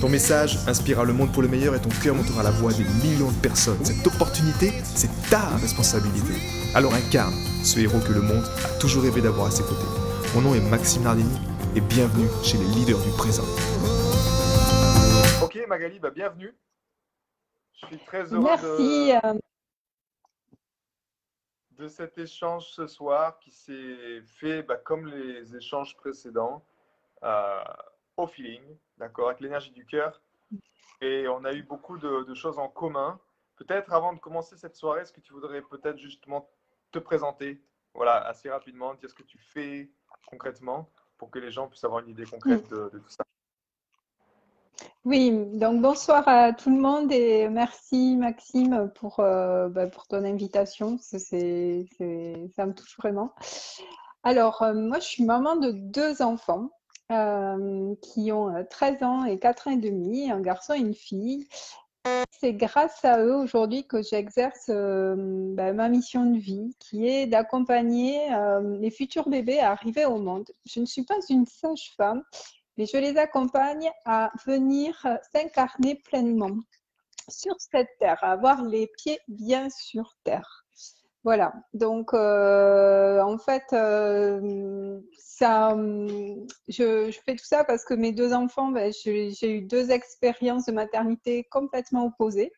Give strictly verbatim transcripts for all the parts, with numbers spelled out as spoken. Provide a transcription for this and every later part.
Ton message inspirera le monde pour le meilleur et ton cœur montera la voix à des millions de personnes. Cette opportunité, c'est ta responsabilité. Alors incarne ce héros que le monde a toujours rêvé d'avoir à ses côtés. Mon nom est Maxime Nardini et bienvenue chez les leaders du présent. Ok Magali, bah bienvenue. Je suis très heureux de, de cet échange ce soir qui s'est fait bah, comme les échanges précédents. Euh, au feeling, d'accord, avec l'énergie du cœur. Et on a eu beaucoup de, de choses en commun. Peut-être avant de commencer cette soirée, est-ce que tu voudrais peut-être justement te présenter, voilà, assez rapidement, dire ce que tu fais concrètement pour que les gens puissent avoir une idée concrète de, de tout ça. Oui, donc bonsoir à tout le monde et merci Maxime pour, euh, bah, pour ton invitation. C'est, c'est, c'est, ça me touche vraiment. Alors, euh, moi, je suis maman de deux enfants. Euh, qui ont treize ans et quatre ans et demi, un garçon et une fille. C'est grâce à eux aujourd'hui que j'exerce euh, ben, ma mission de vie qui est d'accompagner euh, les futurs bébés à arriver au monde. Je ne suis pas une sage-femme, mais je les accompagne à venir s'incarner pleinement sur cette terre, à avoir les pieds bien sur terre. Voilà, donc euh, en fait, euh, ça, je, je fais tout ça parce que mes deux enfants, ben, j'ai, j'ai eu deux expériences de maternité complètement opposées.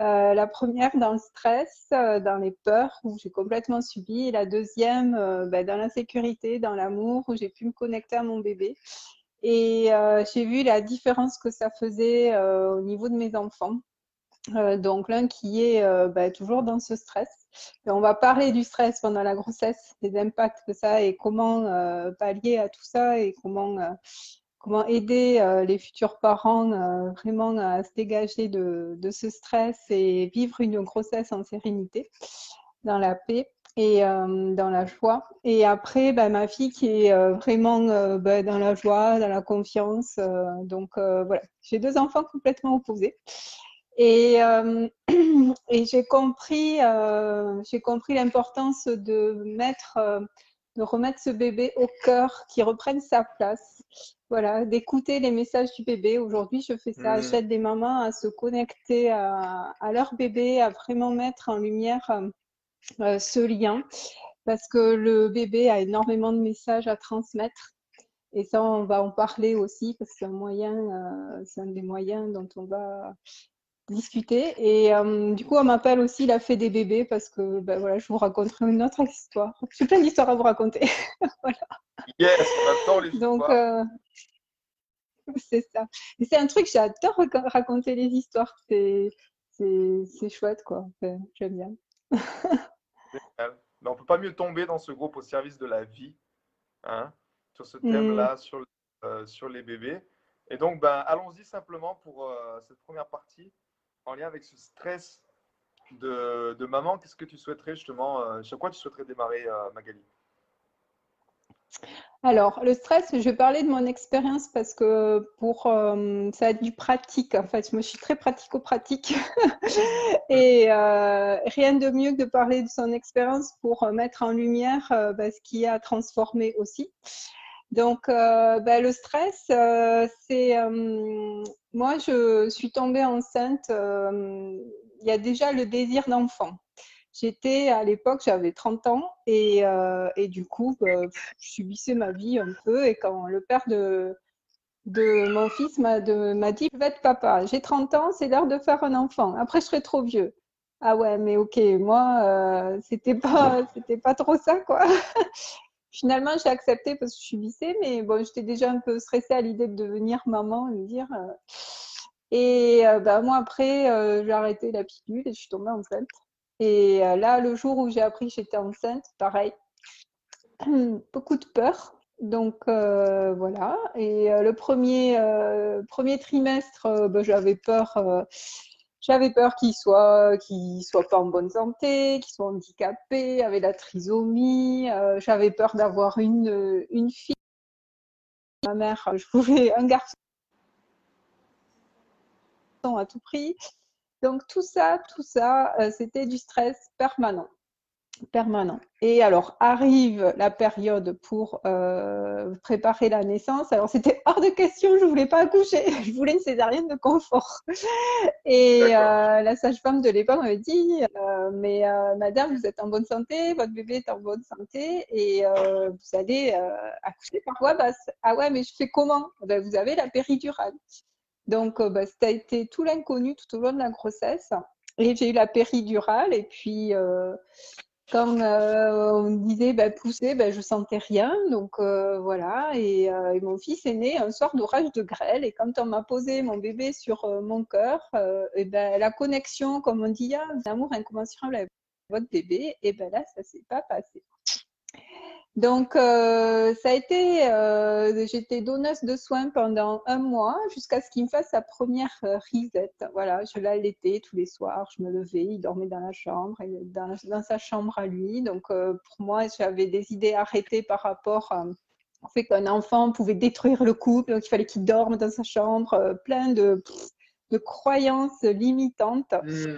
Euh, la première dans le stress, euh, dans les peurs où j'ai complètement subi, et la deuxième euh, ben, dans la sécurité, dans l'amour où j'ai pu me connecter à mon bébé. Et euh, j'ai vu la différence que ça faisait euh, au niveau de mes enfants. Euh, donc l'un qui est euh, bah, toujours dans ce stress. Et on va parler du stress pendant la grossesse, des impacts que ça et comment euh, pallier à tout ça et comment, euh, comment aider euh, les futurs parents euh, vraiment à se dégager de, de ce stress et vivre une grossesse en sérénité, dans la paix et euh, dans la joie. Et après, bah, ma fille qui est euh, vraiment euh, bah, dans la joie, dans la confiance. Euh, donc euh, voilà, j'ai deux enfants complètement opposés. Et, euh, et j'ai compris, euh, j'ai compris l'importance de mettre, euh, de remettre ce bébé au cœur, qu'il reprenne sa place. Voilà, d'écouter les messages du bébé. Aujourd'hui, je fais ça, mmh. J'aide des mamans à se connecter à, à leur bébé, à vraiment mettre en lumière euh, ce lien, parce que le bébé a énormément de messages à transmettre. Et ça, on va en parler aussi, parce que c'est un moyen, euh, c'est un des moyens dont on va discuter. Et euh, du coup, on m'appelle aussi la fée des bébés parce que ben, voilà, je vous raconterai une autre histoire. J'ai plein d'histoires à vous raconter. Voilà. Yes, on attend les histoires. Donc, euh, c'est ça. Et c'est un truc, j'adore raconter les histoires. C'est, c'est, c'est chouette, quoi. Enfin, j'aime bien. On ne peut pas mieux tomber dans ce groupe au service de la vie, hein, sur ce thème-là, mmh. sur, euh, sur les bébés. Et donc, ben, allons-y simplement pour euh, cette première partie. En lien avec ce stress de, de maman, qu'est-ce que tu souhaiterais justement, euh, sur quoi tu souhaiterais démarrer, euh, Magali ? Alors, le stress, je vais parler de mon expérience parce que pour, euh, ça a du pratique en fait. Moi, je suis très pratico-pratique et euh, rien de mieux que de parler de son expérience pour mettre en lumière euh, bah, ce qui a transformé aussi. Donc, euh, bah, le stress, euh, c'est… Euh, moi, je suis tombée enceinte, euh, il y a déjà le désir d'enfant. J'étais, à l'époque, j'avais trente ans et, euh, et du coup, bah, je subissais ma vie un peu. Et quand le père de, de mon fils m'a, de, m'a dit « Je vais être papa, j'ai trente ans, c'est l'heure de faire un enfant. Après, je serai trop vieux. » Ah ouais, mais ok, moi, euh, c'était pas, c'était pas trop ça, quoi. Finalement, j'ai accepté parce que je subissais, mais bon, j'étais déjà un peu stressée à l'idée de devenir maman, de me dire. Euh... Et euh, bah, moi, après, euh, j'ai arrêté la pilule et je suis tombée enceinte. Et euh, là, le jour où j'ai appris que j'étais enceinte, pareil, beaucoup de peur. Donc, euh, voilà. Et euh, le premier, euh, premier trimestre, euh, bah, j'avais peur. Euh, J'avais peur qu'ils soient, qu'ils soient pas en bonne santé, qu'ils soient handicapés, avec la trisomie. Euh, j'avais peur d'avoir une, une fille. Ma mère, je voulais un garçon à tout prix. Donc tout ça, tout ça, euh, c'était du stress permanent. Permanent. Et alors arrive la période pour euh, préparer la naissance. Alors c'était hors de question, je ne voulais pas accoucher, je voulais une césarienne de confort. Et euh, la sage-femme de l'époque m'avait dit euh, mais euh, madame, vous êtes en bonne santé, votre bébé est en bonne santé et euh, vous allez euh, accoucher par voie basse. Ah ouais, mais je fais comment? Ben, vous avez la péridurale. Donc euh, ben, ça a été tout l'inconnu tout au long de la grossesse. Et j'ai eu la péridurale et puis euh, quand euh, on me disait ben, pousser, ben, je ne sentais rien. Donc euh, voilà. Et, euh, et mon fils est né un soir d'orage de grêle. Et quand on m'a posé mon bébé sur euh, mon cœur, euh, et ben, la connexion, comme on dit, ah, un amour incommensurable avec votre bébé, et ben là, ça ne s'est pas passé. Donc euh, ça a été, euh, j'étais donneuse de soins pendant un mois jusqu'à ce qu'il me fasse sa première euh, risette. Voilà, je l'allaitais tous les soirs, je me levais, il dormait dans la chambre, et dans, dans sa chambre à lui. Donc euh, pour moi, j'avais des idées arrêtées par rapport euh, au fait qu'un enfant pouvait détruire le couple, donc il fallait qu'il dorme dans sa chambre, euh, plein de, de croyances limitantes. Mmh.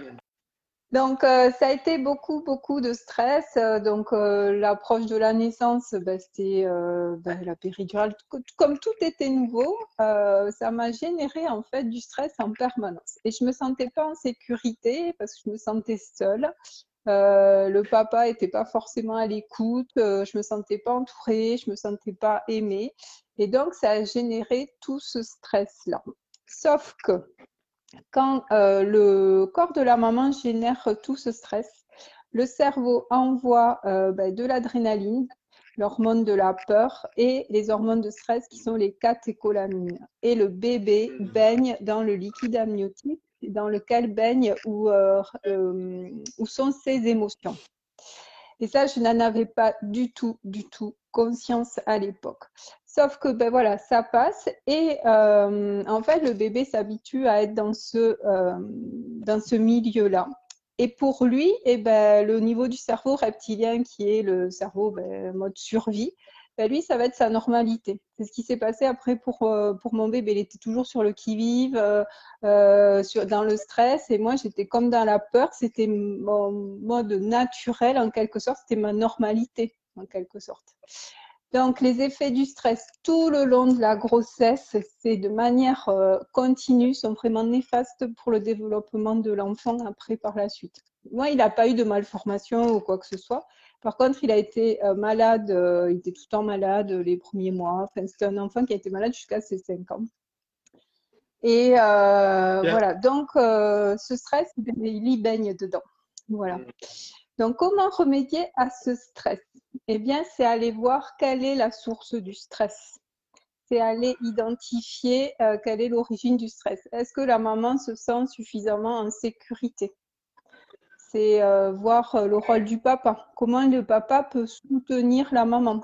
Donc, euh, ça a été beaucoup, beaucoup de stress. Donc, euh, l'approche de la naissance, bah, c'était euh, bah, la péridurale. Comme tout était nouveau, euh, ça m'a généré en fait du stress en permanence. Et je ne me sentais pas en sécurité parce que je me sentais seule. Euh, le papa n'était pas forcément à l'écoute. Euh, je ne me sentais pas entourée. Je ne me sentais pas aimée. Et donc, ça a généré tout ce stress-là. Sauf que quand euh, le corps de la maman génère tout ce stress, le cerveau envoie euh, ben, de l'adrénaline, l'hormone de la peur et les hormones de stress qui sont les catécholamines. Et le bébé baigne dans le liquide amniotique dans lequel baigne ou euh, euh, où sont ses émotions. Et ça, je n'en avais pas du tout, du tout conscience à l'époque. Sauf que, ben voilà, ça passe et euh, en fait, le bébé s'habitue à être dans ce, euh, dans ce milieu-là. Et pour lui, eh ben, le niveau du cerveau reptilien qui est le cerveau ben, mode survie, ben lui, ça va être sa normalité. C'est ce qui s'est passé après pour, euh, pour mon bébé. Il était toujours sur le qui-vive, euh, euh, sur, dans le stress. Et moi, j'étais comme dans la peur. C'était mon mode naturel, en quelque sorte. C'était ma normalité, en quelque sorte. Donc, les effets du stress tout le long de la grossesse, c'est de manière euh, continue, sont vraiment néfastes pour le développement de l'enfant après par la suite. Moi, il n'a pas eu de malformation ou quoi que ce soit. Par contre, il a été euh, malade, euh, il était tout le temps malade les premiers mois. Enfin, c'était un enfant qui a été malade jusqu'à ses cinq ans. Et euh, voilà, donc euh, ce stress, il y baigne dedans. Voilà. Donc, comment remédier à ce stress ? Eh bien, c'est aller voir quelle est la source du stress. C'est aller identifier euh, quelle est l'origine du stress. Est-ce que la maman se sent suffisamment en sécurité? C'est euh, voir euh, le rôle du papa. Comment le papa peut soutenir la maman?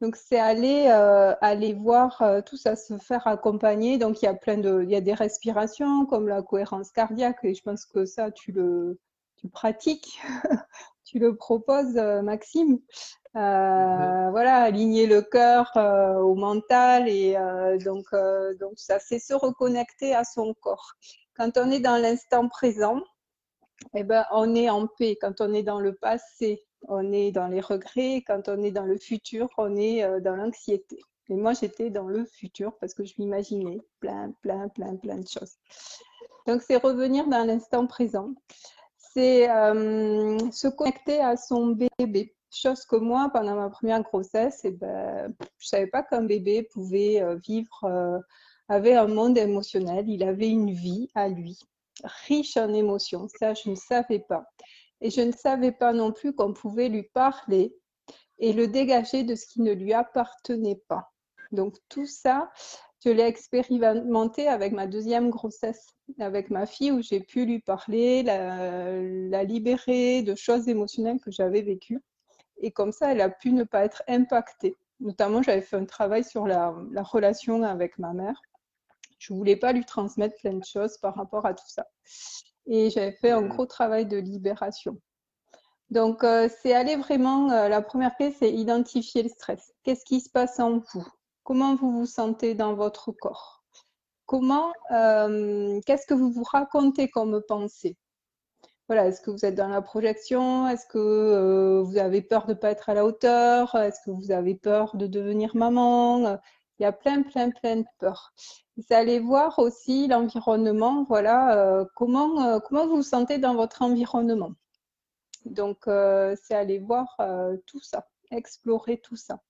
Donc, c'est aller, euh, aller voir euh, tout ça, se faire accompagner. Donc, il y a plein de, il y a des respirations comme la cohérence cardiaque et je pense que ça, tu le, tu pratiques. Tu le proposes, Maxime. Euh, mmh. Voilà, aligner le cœur euh, au mental. Et euh, donc, euh, donc, ça, c'est se reconnecter à son corps. Quand on est dans l'instant présent, eh ben, on est en paix. Quand on est dans le passé, on est dans les regrets. Quand on est dans le futur, on est euh, dans l'anxiété. Et moi, j'étais dans le futur parce que je m'imaginais plein, plein, plein, plein de choses. Donc, c'est revenir dans l'instant présent. C'est euh, se connecter à son bébé. Chose que moi, pendant ma première grossesse, eh ben, je ne savais pas qu'un bébé pouvait vivre, euh, avait un monde émotionnel. Il avait une vie à lui, riche en émotions. Ça, je ne savais pas. Et je ne savais pas non plus qu'on pouvait lui parler et le dégager de ce qui ne lui appartenait pas. Donc, tout ça, je l'ai expérimenté avec ma deuxième grossesse, avec ma fille, où j'ai pu lui parler, la, la libérer de choses émotionnelles que j'avais vécues. Et comme ça, elle a pu ne pas être impactée. Notamment, j'avais fait un travail sur la, la relation avec ma mère. Je ne voulais pas lui transmettre plein de choses par rapport à tout ça. et j'avais fait un gros travail de libération. Donc, euh, c'est aller vraiment, euh, la première clé, c'est identifier le stress. Qu'est-ce qui se passe en vous? Comment vous vous sentez dans votre corps? Comment, euh, qu'est-ce que vous vous racontez comme pensée? Voilà, est-ce que vous êtes dans la projection? Est-ce que euh, vous avez peur de ne pas être à la hauteur? Est-ce que vous avez peur de devenir maman? Il y a plein, plein, plein de peurs. Vous allez voir aussi l'environnement, voilà, euh, comment, euh, comment vous vous sentez dans votre environnement. Donc, euh, c'est aller voir euh, tout ça, explorer tout ça.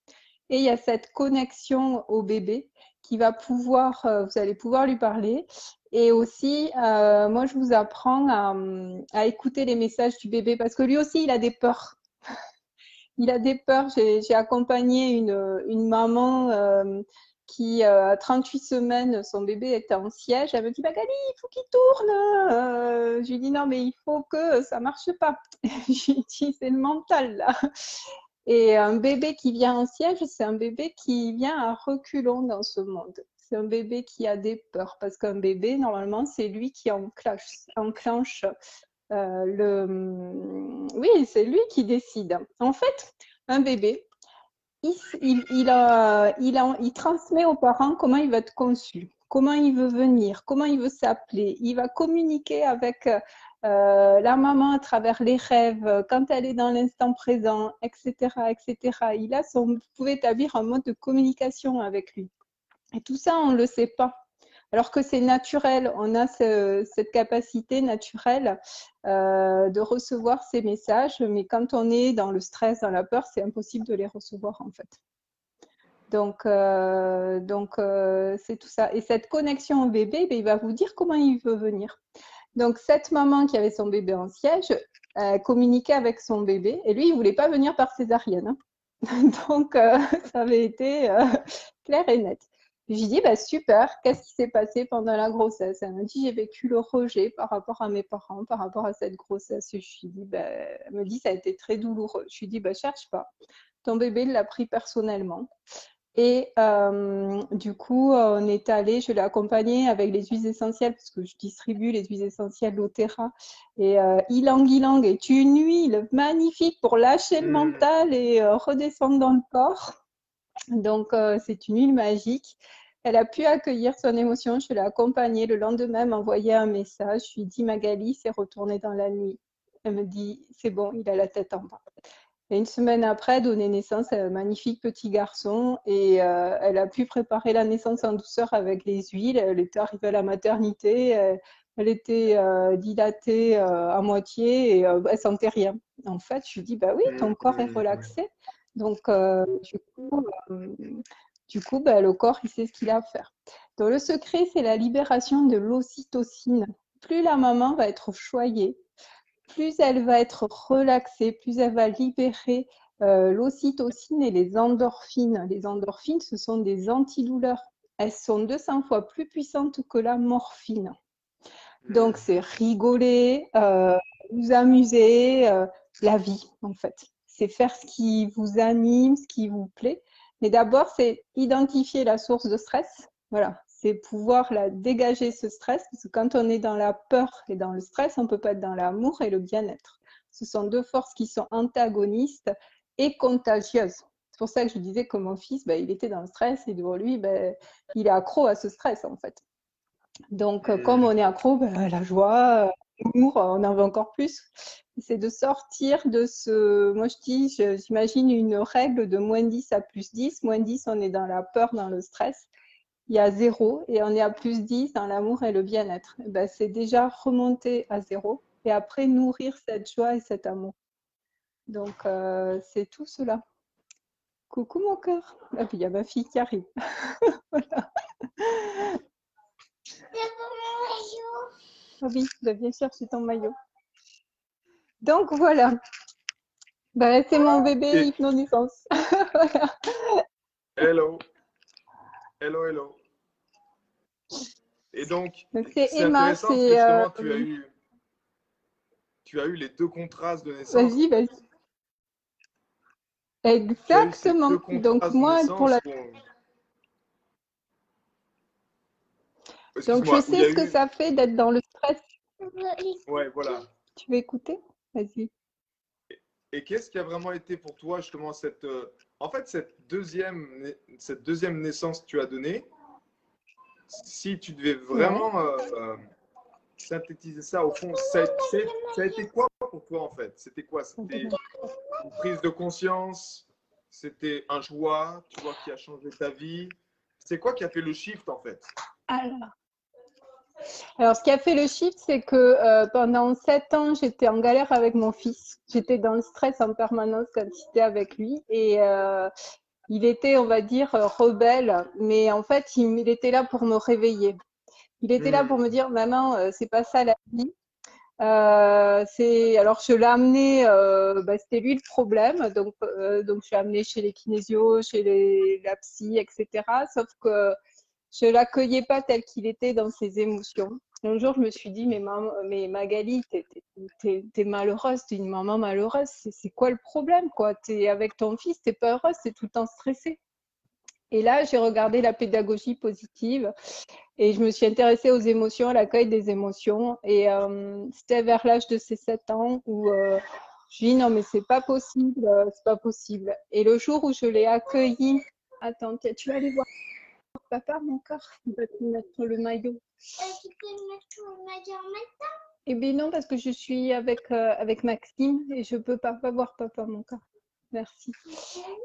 Et il y a cette connexion au bébé qui va pouvoir, euh, vous allez pouvoir lui parler. Et aussi, euh, moi, je vous apprends à, à écouter les messages du bébé parce que lui aussi, il a des peurs. Il a des peurs. J'ai accompagné une, une maman euh, qui, euh, à trente-huit semaines, son bébé était en siège. Elle me dit « Magali, il faut qu'il tourne euh, !» Je lui dis « Non, mais il faut que ça ne marche pas. » Je lui dis « C'est le mental, là. » Et un bébé qui vient en siège, c'est un bébé qui vient à reculons dans ce monde. C'est un bébé qui a des peurs parce qu'un bébé, normalement, c'est lui qui enclenche, enclenche euh, le... Oui, c'est lui qui décide. En fait, un bébé, il, il, il, a, il, a, il transmet aux parents comment il va être conçu, comment il veut venir, comment il veut s'appeler. Il va communiquer avec euh, la maman à travers les rêves, quand elle est dans l'instant présent, et cetera, et cetera. Il a son, vous pouvez établir un mode de communication avec lui. Et tout ça, on ne le sait pas. Alors que c'est naturel, on a ce, cette capacité naturelle euh, de recevoir ces messages, mais quand on est dans le stress, dans la peur, c'est impossible de les recevoir en fait. Donc, euh, donc euh, c'est tout ça. Et cette connexion au bébé, ben, il va vous dire comment il veut venir. Donc, cette maman qui avait son bébé en siège euh, communiquait avec son bébé et lui, il ne voulait pas venir par césarienne. Hein. Donc, euh, ça avait été euh, clair et net. Je dis, bah, super, qu'est-ce qui s'est passé pendant la grossesse? Elle me dit, j'ai vécu le rejet par rapport à mes parents, par rapport à cette grossesse. Je lui dis, bah, elle me dit, ça a été très douloureux. Je lui dis, bah, cherche pas. Ton bébé l'a pris personnellement. Et euh, du coup, on est allé, je l'ai accompagnée avec les huiles essentielles, parce que je distribue les huiles essentielles d'Otera. Et euh, Ylang Ylang est une huile magnifique pour lâcher le mental et euh, redescendre dans le corps. Donc, euh, c'est une huile magique. Elle a pu accueillir son émotion. Je l'ai accompagnée. Le lendemain, elle m'a envoyé un message. Je lui ai dit, Magali s'est retournée dans la nuit. Elle me dit, c'est bon, il a la tête en bas. Et une semaine après, donnait naissance à un magnifique petit garçon. Et euh, elle a pu préparer la naissance en douceur avec les huiles. Elle était arrivée à la maternité. Elle, elle était euh, dilatée euh, à moitié et euh, elle ne sentait rien. En fait, je lui ai dit, bah oui, ton corps est relaxé. Donc, euh, du coup, euh, du coup bah, le corps, il sait ce qu'il a à faire. Donc, le secret, c'est la libération de l'ocytocine. Plus la maman va être choyée, plus elle va être relaxée, plus elle va libérer euh, l'ocytocine et les endorphines. Les endorphines, ce sont des antidouleurs. Elles sont deux cents fois plus puissantes que la morphine. Donc, c'est rigoler, euh, vous amuser, euh, la vie, en fait. C'est faire ce qui vous anime, ce qui vous plaît. Mais d'abord, c'est identifier la source de stress. Voilà, c'est pouvoir la dégager, ce stress. Parce que quand on est dans la peur et dans le stress, on ne peut pas être dans l'amour et le bien-être. Ce sont deux forces qui sont antagonistes et contagieuses. C'est pour ça que je disais que mon fils, ben, il était dans le stress. Et devant lui, ben, il est accro à ce stress, en fait. Donc, euh... comme on est accro, ben, la joie... on en veut encore plus, c'est de sortir de ce, moi je dis, j'imagine une règle de moins dix à plus dix, moins dix on est dans la peur, dans le stress, il y a zéro et on est à plus dix dans l'amour et le bien-être. Ben, c'est déjà remonter à zéro et après nourrir cette joie et cet amour. Donc euh, c'est tout cela. Coucou mon cœur, ah, puis il y a ma fille qui arrive. Voilà. Oui, bien sûr, c'est ton maillot. Donc, voilà. Ben, c'est mon bébé hypnonaissance. Voilà. Hello. Hello, hello. Et donc, c'est intéressant parce que justement, euh... tu, as eu, tu as eu les deux contrastes de naissance. Vas-y, vas-y. Exactement. Donc, moi, pour la... Pour... Donc, je sais ce que ça fait d'être dans le stress. Ouais, voilà. Tu veux écouter? Vas-y. Et, et qu'est-ce qui a vraiment été pour toi justement cette, euh, en fait, cette deuxième, cette deuxième naissance que tu as donnée? Si tu devais vraiment ouais. euh, euh, synthétiser ça au fond, ça, ça a été quoi pour toi en fait? C'était quoi? C'était une prise de conscience? C'était un choix, tu vois, qui a changé ta vie? C'est quoi qui a fait le shift en fait? Alors, alors ce qui a fait le shift, c'est que euh, pendant sept ans, j'étais en galère avec mon fils. J'étais dans le stress en permanence quand j'étais avec lui et euh, il était, on va dire, rebelle. Mais en fait, il, il était là pour me réveiller. Il était mmh. là pour me dire, maman, euh, c'est pas ça la vie. Euh, c'est alors je l'ai amené, euh, bah, c'était lui le problème, donc euh, donc je l'ai amené chez les kinésios, chez les la psy, et cetera. Sauf que je l'accueillais pas tel qu'il était dans ses émotions. Un jour, je me suis dit, mais maman, mais Magali, t'es, t'es, t'es malheureuse, t'es une maman malheureuse. C'est, c'est quoi le problème, quoi? T'es avec ton fils, t'es pas heureuse, t'es tout le temps stressée. Et là, j'ai regardé la pédagogie positive et je me suis intéressée aux émotions, à l'accueil des émotions. Et euh, c'était vers l'âge de ces sept ans où euh, je dis non, mais c'est pas possible, euh, c'est pas possible. Et le jour où je l'ai accueilli, attends, tu vas aller voir papa, mon cœur, il va te mettre le maillot. Est-ce qu'il peut mettre le maillot maintenant? Eh bien non, parce que je suis avec euh, avec Maxime et je peux pas, pas voir papa, mon cœur. Merci.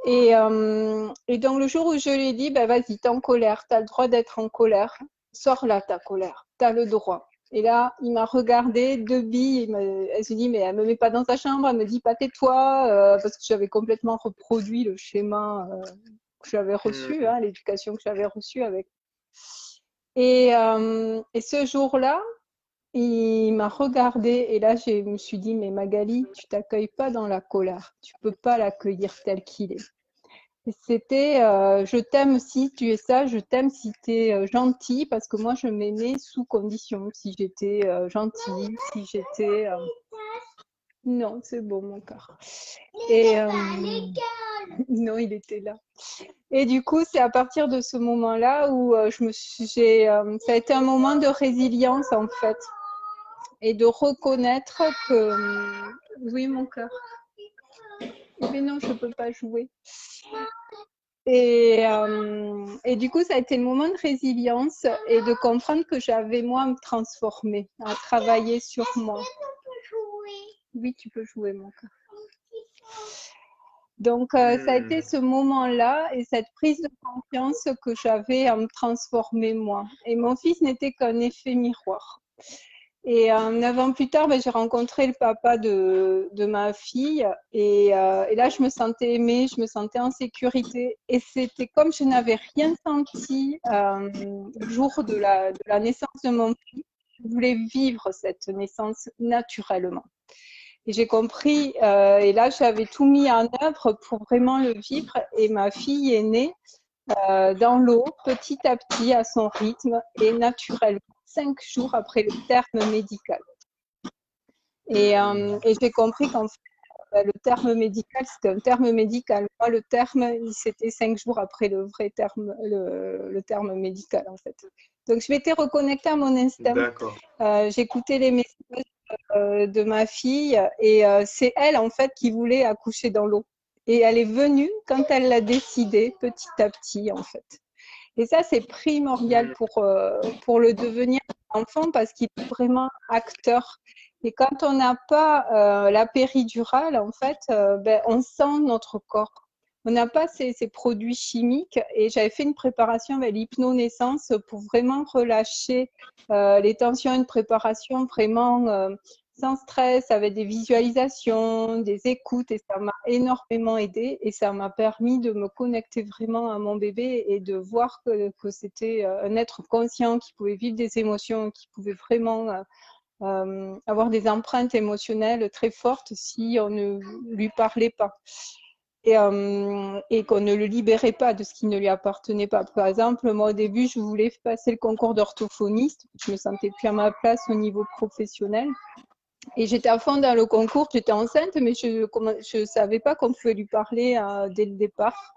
Et, euh, et donc, le jour où je lui ai dit, bah, vas-y, t'es en colère, t'as le droit d'être en colère, sors-là ta colère, t'as le droit. Et là, il m'a regardé, deux billes, elle se dit, mais elle ne me met pas dans sa chambre, elle me dit, pas tais-toi, euh, parce que j'avais complètement reproduit le schéma euh, que j'avais reçu, hein, l'éducation que j'avais reçue avec. Et, euh, et ce jour-là, il m'a regardé et là, je me suis dit, mais Magali, tu t'accueilles pas dans la colère. Tu peux pas l'accueillir tel qu'il est. Et c'était, euh, je t'aime si tu es sage, je t'aime si tu es gentil, parce que moi, je m'aimais sous condition. Si j'étais euh, gentille, si j'étais… Euh... Non, c'est bon, mon cœur. Et, euh... non, il était là. Et du coup, c'est à partir de ce moment-là où euh, je me suis, j'ai, euh, ça a été un moment de résilience, en fait. Et de reconnaître que… Oui, mon cœur. Mais non, je ne peux pas jouer. Et, euh, et du coup, ça a été le moment de résilience et de comprendre que j'avais, moi, à me transformer, à travailler sur moi. Oui, tu peux jouer, mon cœur. Donc, euh, ça a été ce moment-là et cette prise de confiance que j'avais à me transformer, moi. Et mon fils n'était qu'un effet miroir. Et euh, neuf ans plus tard, ben, j'ai rencontré le papa de, de ma fille et, euh, et là, je me sentais aimée, je me sentais en sécurité et c'était comme je n'avais rien senti euh, le jour de la, de la naissance de mon fils. Je voulais vivre cette naissance naturellement. Et j'ai compris, euh, et là, j'avais tout mis en œuvre pour vraiment le vivre et ma fille est née euh, dans l'eau, petit à petit, à son rythme et naturellement. Cinq jours après le terme médical. Et, euh, et j'ai compris qu'en fait, le terme médical, c'était un terme médical. Moi, le terme, c'était cinq jours après le vrai terme, le, le terme médical, en fait. Donc, je m'étais reconnectée à mon instinct. D'accord. Euh, j'écoutais les messages euh, de ma fille et euh, c'est elle, en fait, qui voulait accoucher dans l'eau. Et elle est venue quand elle l'a décidé, petit à petit, en fait. Et ça, c'est primordial pour, euh, pour le devenir de l'enfant parce qu'il est vraiment acteur. Et quand on n'a pas euh, la péridurale, en fait, euh, ben, on sent notre corps. On n'a pas ces, ces produits chimiques. Et j'avais fait une préparation avec l'hypnonaissance pour vraiment relâcher euh, les tensions, une préparation vraiment euh, sans stress, avec des visualisations, des écoutes. Et ça m'a énormément aidée et ça m'a permis de me connecter vraiment à mon bébé et de voir que, que c'était un être conscient qui pouvait vivre des émotions, qui pouvait vraiment euh, avoir des empreintes émotionnelles très fortes si on ne lui parlait pas. Et, euh, et qu'on ne le libérait pas de ce qui ne lui appartenait pas. Par exemple, moi au début, je voulais passer le concours d'orthophoniste. Je me sentais plus à ma place au niveau professionnel. Et j'étais à fond dans le concours, j'étais enceinte, mais je ne savais pas qu'on pouvait lui parler euh, dès le départ.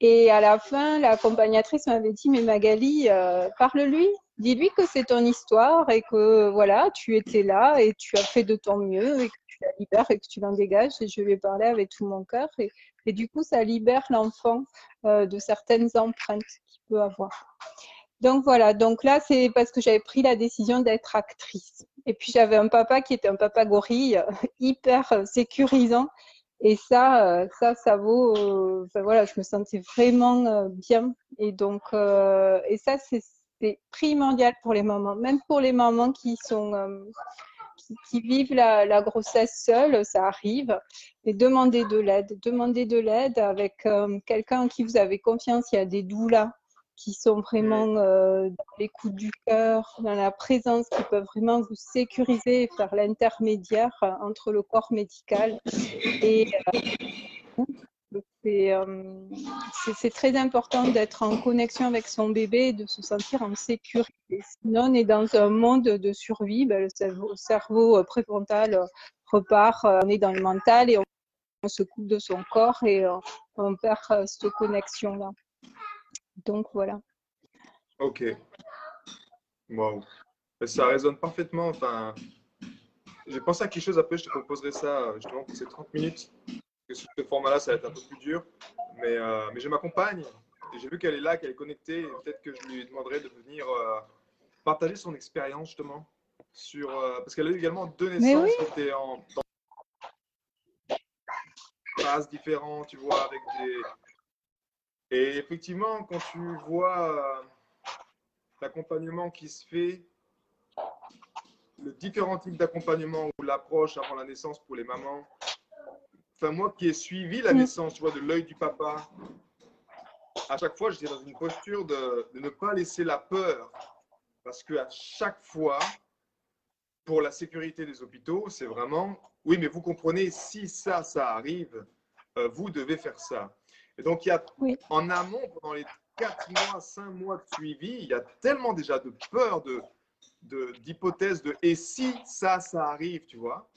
Et à la fin, l'accompagnatrice m'avait dit, mais Magali, euh, parle-lui, Dis-lui que c'est ton histoire et que voilà, tu étais là et tu as fait de ton mieux et que tu la libères et que tu l'en dégages. Et je lui ai parlé avec tout mon cœur. Et, et du coup, ça libère l'enfant euh, de certaines empreintes qu'il peut avoir. Donc voilà, donc là, c'est parce que j'avais pris la décision d'être actrice. Et puis, j'avais un papa qui était un papa gorille, hyper sécurisant. Et ça, ça, ça vaut… Euh, enfin, voilà, je me sentais vraiment euh, bien. Et donc, euh, et ça, c'est… C'est primordial pour les mamans, même pour les mamans qui sont euh, qui, qui vivent la, la grossesse seule, ça arrive. Mais demandez de l'aide, demandez de l'aide avec euh, quelqu'un en qui vous avez confiance. Il y a des doulas qui sont vraiment euh, dans l'écoute du cœur, dans la présence, qui peuvent vraiment vous sécuriser et faire l'intermédiaire entre le corps médical et euh, C'est euh, très important d'être en connexion avec son bébé et de se sentir en sécurité. Sinon, on est dans un monde de survie, ben, le cerveau, cerveau préfrontal repart, on est dans le mental et on, on se coupe de son corps et on, on perd cette connexion-là. Donc voilà. Ok. Wow. Ça résonne parfaitement. Enfin, j'ai pensé à quelque chose, après je te proposerai ça justement pour ces trente minutes. Que sur ce format-là, ça va être un peu plus dur, mais, euh, mais je m'accompagne. J'ai vu qu'elle est là, qu'elle est connectée, et peut-être que je lui demanderai de venir euh, partager son expérience, justement, sur, euh, parce qu'elle a eu également deux naissances oui. qui étaient en phases différentes, tu vois, avec des… Et effectivement, quand tu vois euh, l'accompagnement qui se fait, le différent type d'accompagnement ou l'approche avant la naissance pour les mamans, enfin, moi qui ai suivi la naissance, tu vois, de l'œil du papa, à chaque fois, j'étais dans une posture de, de ne pas laisser la peur. Parce qu'à chaque fois, pour la sécurité des hôpitaux, c'est vraiment « oui, mais vous comprenez, si ça, ça arrive, euh, vous devez faire ça ». Et donc, il y a oui. en amont, pendant les quatre mois, cinq mois de suivi, il y a tellement déjà de peur, de, de, d'hypothèses de « et si ça, ça arrive », tu vois.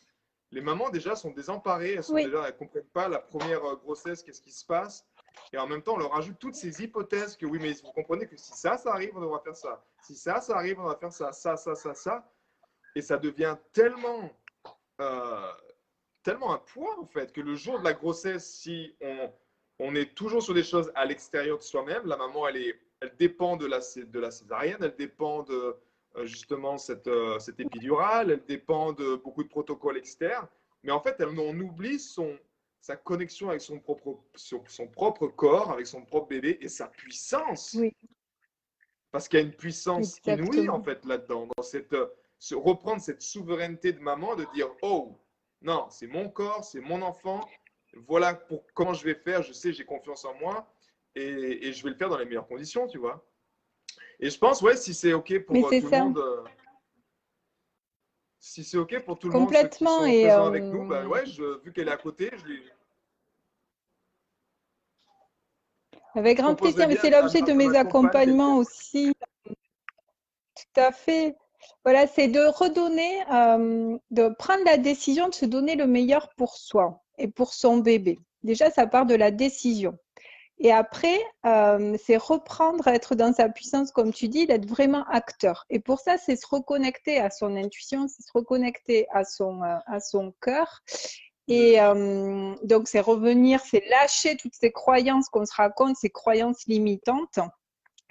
Les mamans, déjà, sont désemparées. Elles sont oui. déjà, elles comprennent pas la première grossesse, qu'est-ce qui se passe. Et en même temps, on leur ajoute toutes ces hypothèses que oui, mais vous comprenez que si ça, ça arrive, on devra faire ça. Si ça, ça arrive, on va faire ça, ça, ça, ça, ça. Et ça devient tellement, euh, tellement un poids, en fait, que le jour de la grossesse, si on, on est toujours sur des choses à l'extérieur de soi-même, la maman, elle, est, elle dépend de la, de la césarienne, elle dépend de… justement cette, cette épidurale, elle dépend de beaucoup de protocoles externes, mais en fait, elle, on oublie son, sa connexion avec son propre, son, son propre corps, avec son propre bébé et sa puissance. Oui. Parce qu'il y a une puissance Exactement. inouïe en fait là-dedans, dans cette, se reprendre cette souveraineté de maman, de dire « Oh, non, c'est mon corps, c'est mon enfant, voilà pour comment je vais faire, je sais, j'ai confiance en moi et, et je vais le faire dans les meilleures conditions, tu vois ?» Et je pense, ouais, si c'est OK pour tout ça. le monde, euh, si c'est OK pour tout le monde, complètement, et euh... avec nous, bah ouais, je, vu qu'elle est à côté, je lui… Avec grand plaisir, mais c'est l'objet de mes accompagnements aussi. Tout à fait. Voilà, c'est de redonner, euh, de prendre la décision de se donner le meilleur pour soi et pour son bébé. Déjà, ça part de la décision. Et après, euh, c'est reprendre, être dans sa puissance, comme tu dis, d'être vraiment acteur. Et pour ça, c'est se reconnecter à son intuition, c'est se reconnecter à son, à son cœur. Et euh, donc, c'est revenir, c'est lâcher toutes ces croyances qu'on se raconte, ces croyances limitantes.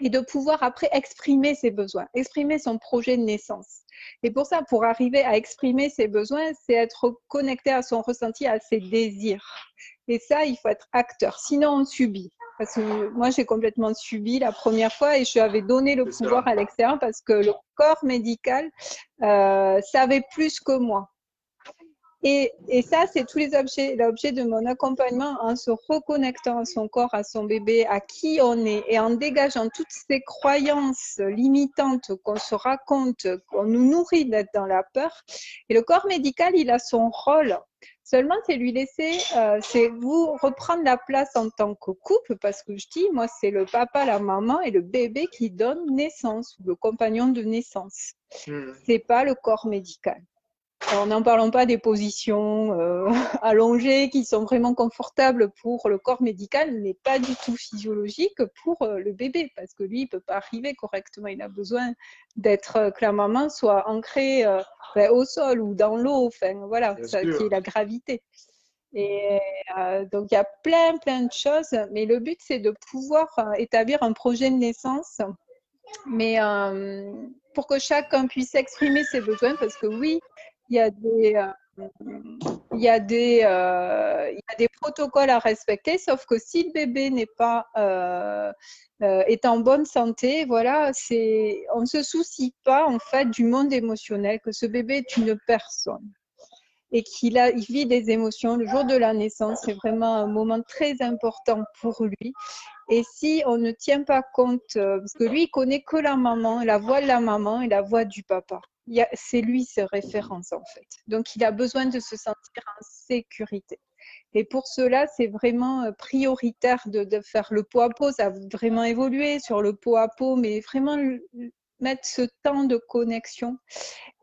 Et de pouvoir après exprimer ses besoins, exprimer son projet de naissance. Et pour ça, pour arriver à exprimer ses besoins, c'est être connecté à son ressenti, à ses désirs. Et ça, il faut être acteur. Sinon, on subit. Parce que moi, j'ai complètement subi la première fois et je avais donné le pouvoir à l'extérieur parce que le corps médical euh, savait plus que moi. Et, et ça, c'est tous les objets, l'objet de mon accompagnement en se reconnectant à son corps, à son bébé, à qui on est et en dégageant toutes ces croyances limitantes qu'on se raconte, qu'on nous nourrit d'être dans la peur. Et le corps médical, il a son rôle. Seulement, c'est lui laisser, euh, c'est vous reprendre la place en tant que couple parce que je dis, moi, c'est le papa, la maman et le bébé qui donne naissance ou le compagnon de naissance. Mmh. C'est pas le corps médical. Alors, n'en parlons pas des positions euh, allongées qui sont vraiment confortables pour le corps médical, mais pas du tout physiologiques pour le bébé, parce que lui, il ne peut pas arriver correctement. Il a besoin d'être, que la maman soit ancrée euh, ben, au sol ou dans l'eau, enfin, voilà, ça, qui est la gravité. Et euh, donc, il y a plein, plein de choses, mais le but, c'est de pouvoir euh, établir un projet de naissance, mais euh, pour que chacun puisse exprimer ses besoins, parce que oui, il y a des, euh, il y a des, euh, il y a des protocoles à respecter, sauf que si le bébé n'est pas, euh, euh, est en bonne santé, voilà, c'est, on ne se soucie pas, en fait, du monde émotionnel, que ce bébé est une personne. Et qu'il a, il vit des émotions. Le jour de la naissance, c'est vraiment un moment très important pour lui. Et si on ne tient pas compte, parce que lui, il connaît que la maman, la voix de la maman et la voix du papa. C'est lui ses références, en fait. Donc, il a besoin de se sentir en sécurité. Et pour cela, c'est vraiment prioritaire de, de faire le pot à pot. Ça a vraiment évolué sur le pot à pot, mais vraiment... mettre ce temps de connexion.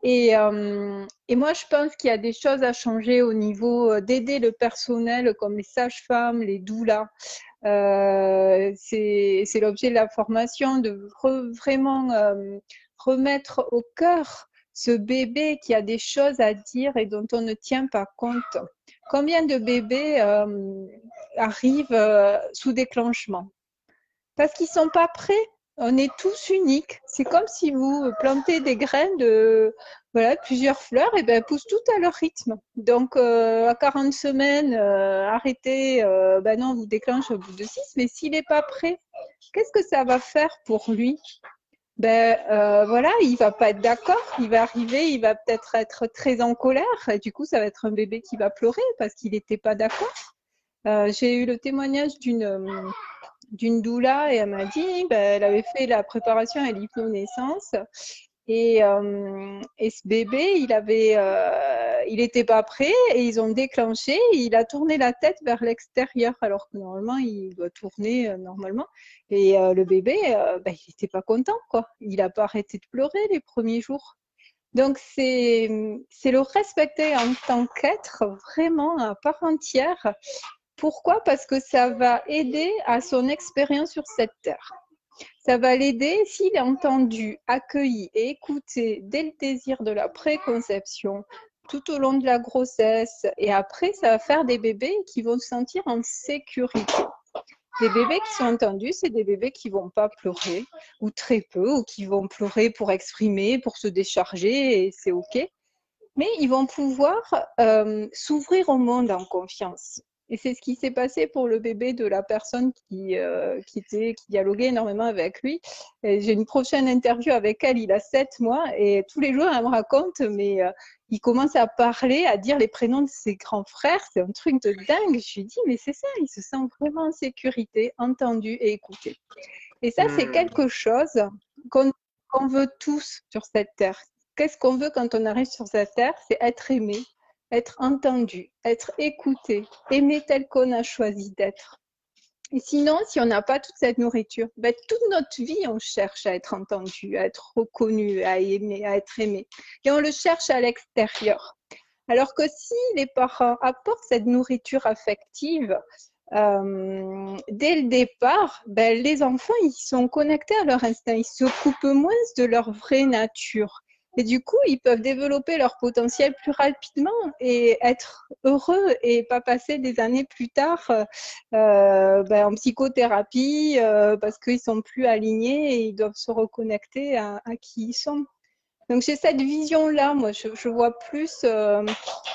Et, euh, et moi, je pense qu'il y a des choses à changer au niveau d'aider le personnel, comme les sages-femmes, les doulas. Euh, c'est c'est l'objet de la formation, de re, vraiment euh, remettre au cœur ce bébé qui a des choses à dire et dont on ne tient pas compte. Combien de bébés euh, arrivent euh, sous déclenchement? Parce qu'ils ne sont pas prêts. On est tous uniques. C'est comme si vous plantez des graines de voilà, plusieurs fleurs, et bien elles poussent toutes à leur rythme. Donc, euh, à quarante semaines, euh, arrêtez, euh, ben non, vous déclenchez au bout de six, mais s'il n'est pas prêt, qu'est-ce que ça va faire pour lui? Ben euh, voilà, il ne va pas être d'accord, il va arriver, il va peut-être être très en colère, et du coup, ça va être un bébé qui va pleurer parce qu'il n'était pas d'accord. Euh, j'ai eu le témoignage d'une... Euh, d'une doula, et elle m'a dit, ben, elle avait fait la préparation à l'hypnonaissance, et, euh, et ce bébé, il avait, euh, il n'était pas prêt, et ils ont déclenché, et il a tourné la tête vers l'extérieur, alors que normalement, il doit tourner euh, normalement, et euh, le bébé, euh, ben, il n'était pas content, quoi. Il n'a pas arrêté de pleurer les premiers jours. Donc, c'est le respecter en tant qu'être, vraiment à part entière. Pourquoi? Parce que ça va aider à son expérience sur cette terre. Ça va l'aider s'il est entendu, accueilli et écouté dès le désir de la préconception, tout au long de la grossesse. Et après, ça va faire des bébés qui vont se sentir en sécurité. Des bébés qui sont entendus, c'est des bébés qui ne vont pas pleurer, ou très peu, ou qui vont pleurer pour exprimer, pour se décharger, et c'est OK. Mais ils vont pouvoir euh, s'ouvrir au monde en confiance. Et c'est ce qui s'est passé pour le bébé de la personne qui, euh, qui, était, qui dialoguait énormément avec lui. J'ai une prochaine interview avec elle, il a sept mois, et tous les jours, elle me raconte, mais euh, il commence à parler, à dire les prénoms de ses grands frères, c'est un truc de dingue. Je lui dis, mais c'est ça, il se sent vraiment en sécurité, entendu et écouté. Et ça, c'est quelque chose qu'on qu'on veut tous sur cette terre. Qu'est-ce qu'on veut quand on arrive sur cette terre? C'est être aimé. Être entendu, être écouté, aimer tel qu'on a choisi d'être. Et sinon, si on n'a pas toute cette nourriture, ben, toute notre vie, on cherche à être entendu, à être reconnu, à aimer, à être aimé. Et on le cherche à l'extérieur. Alors que si les parents apportent cette nourriture affective, euh, dès le départ, ben, les enfants, ils sont connectés à leur instinct. Ils se coupent moins de leur vraie nature. Et du coup, ils peuvent développer leur potentiel plus rapidement et être heureux et pas passer des années plus tard euh, ben, en psychothérapie euh, parce qu'ils ne sont plus alignés et ils doivent se reconnecter à, à qui ils sont. Donc, j'ai cette vision-là, moi, je, je vois plus, euh,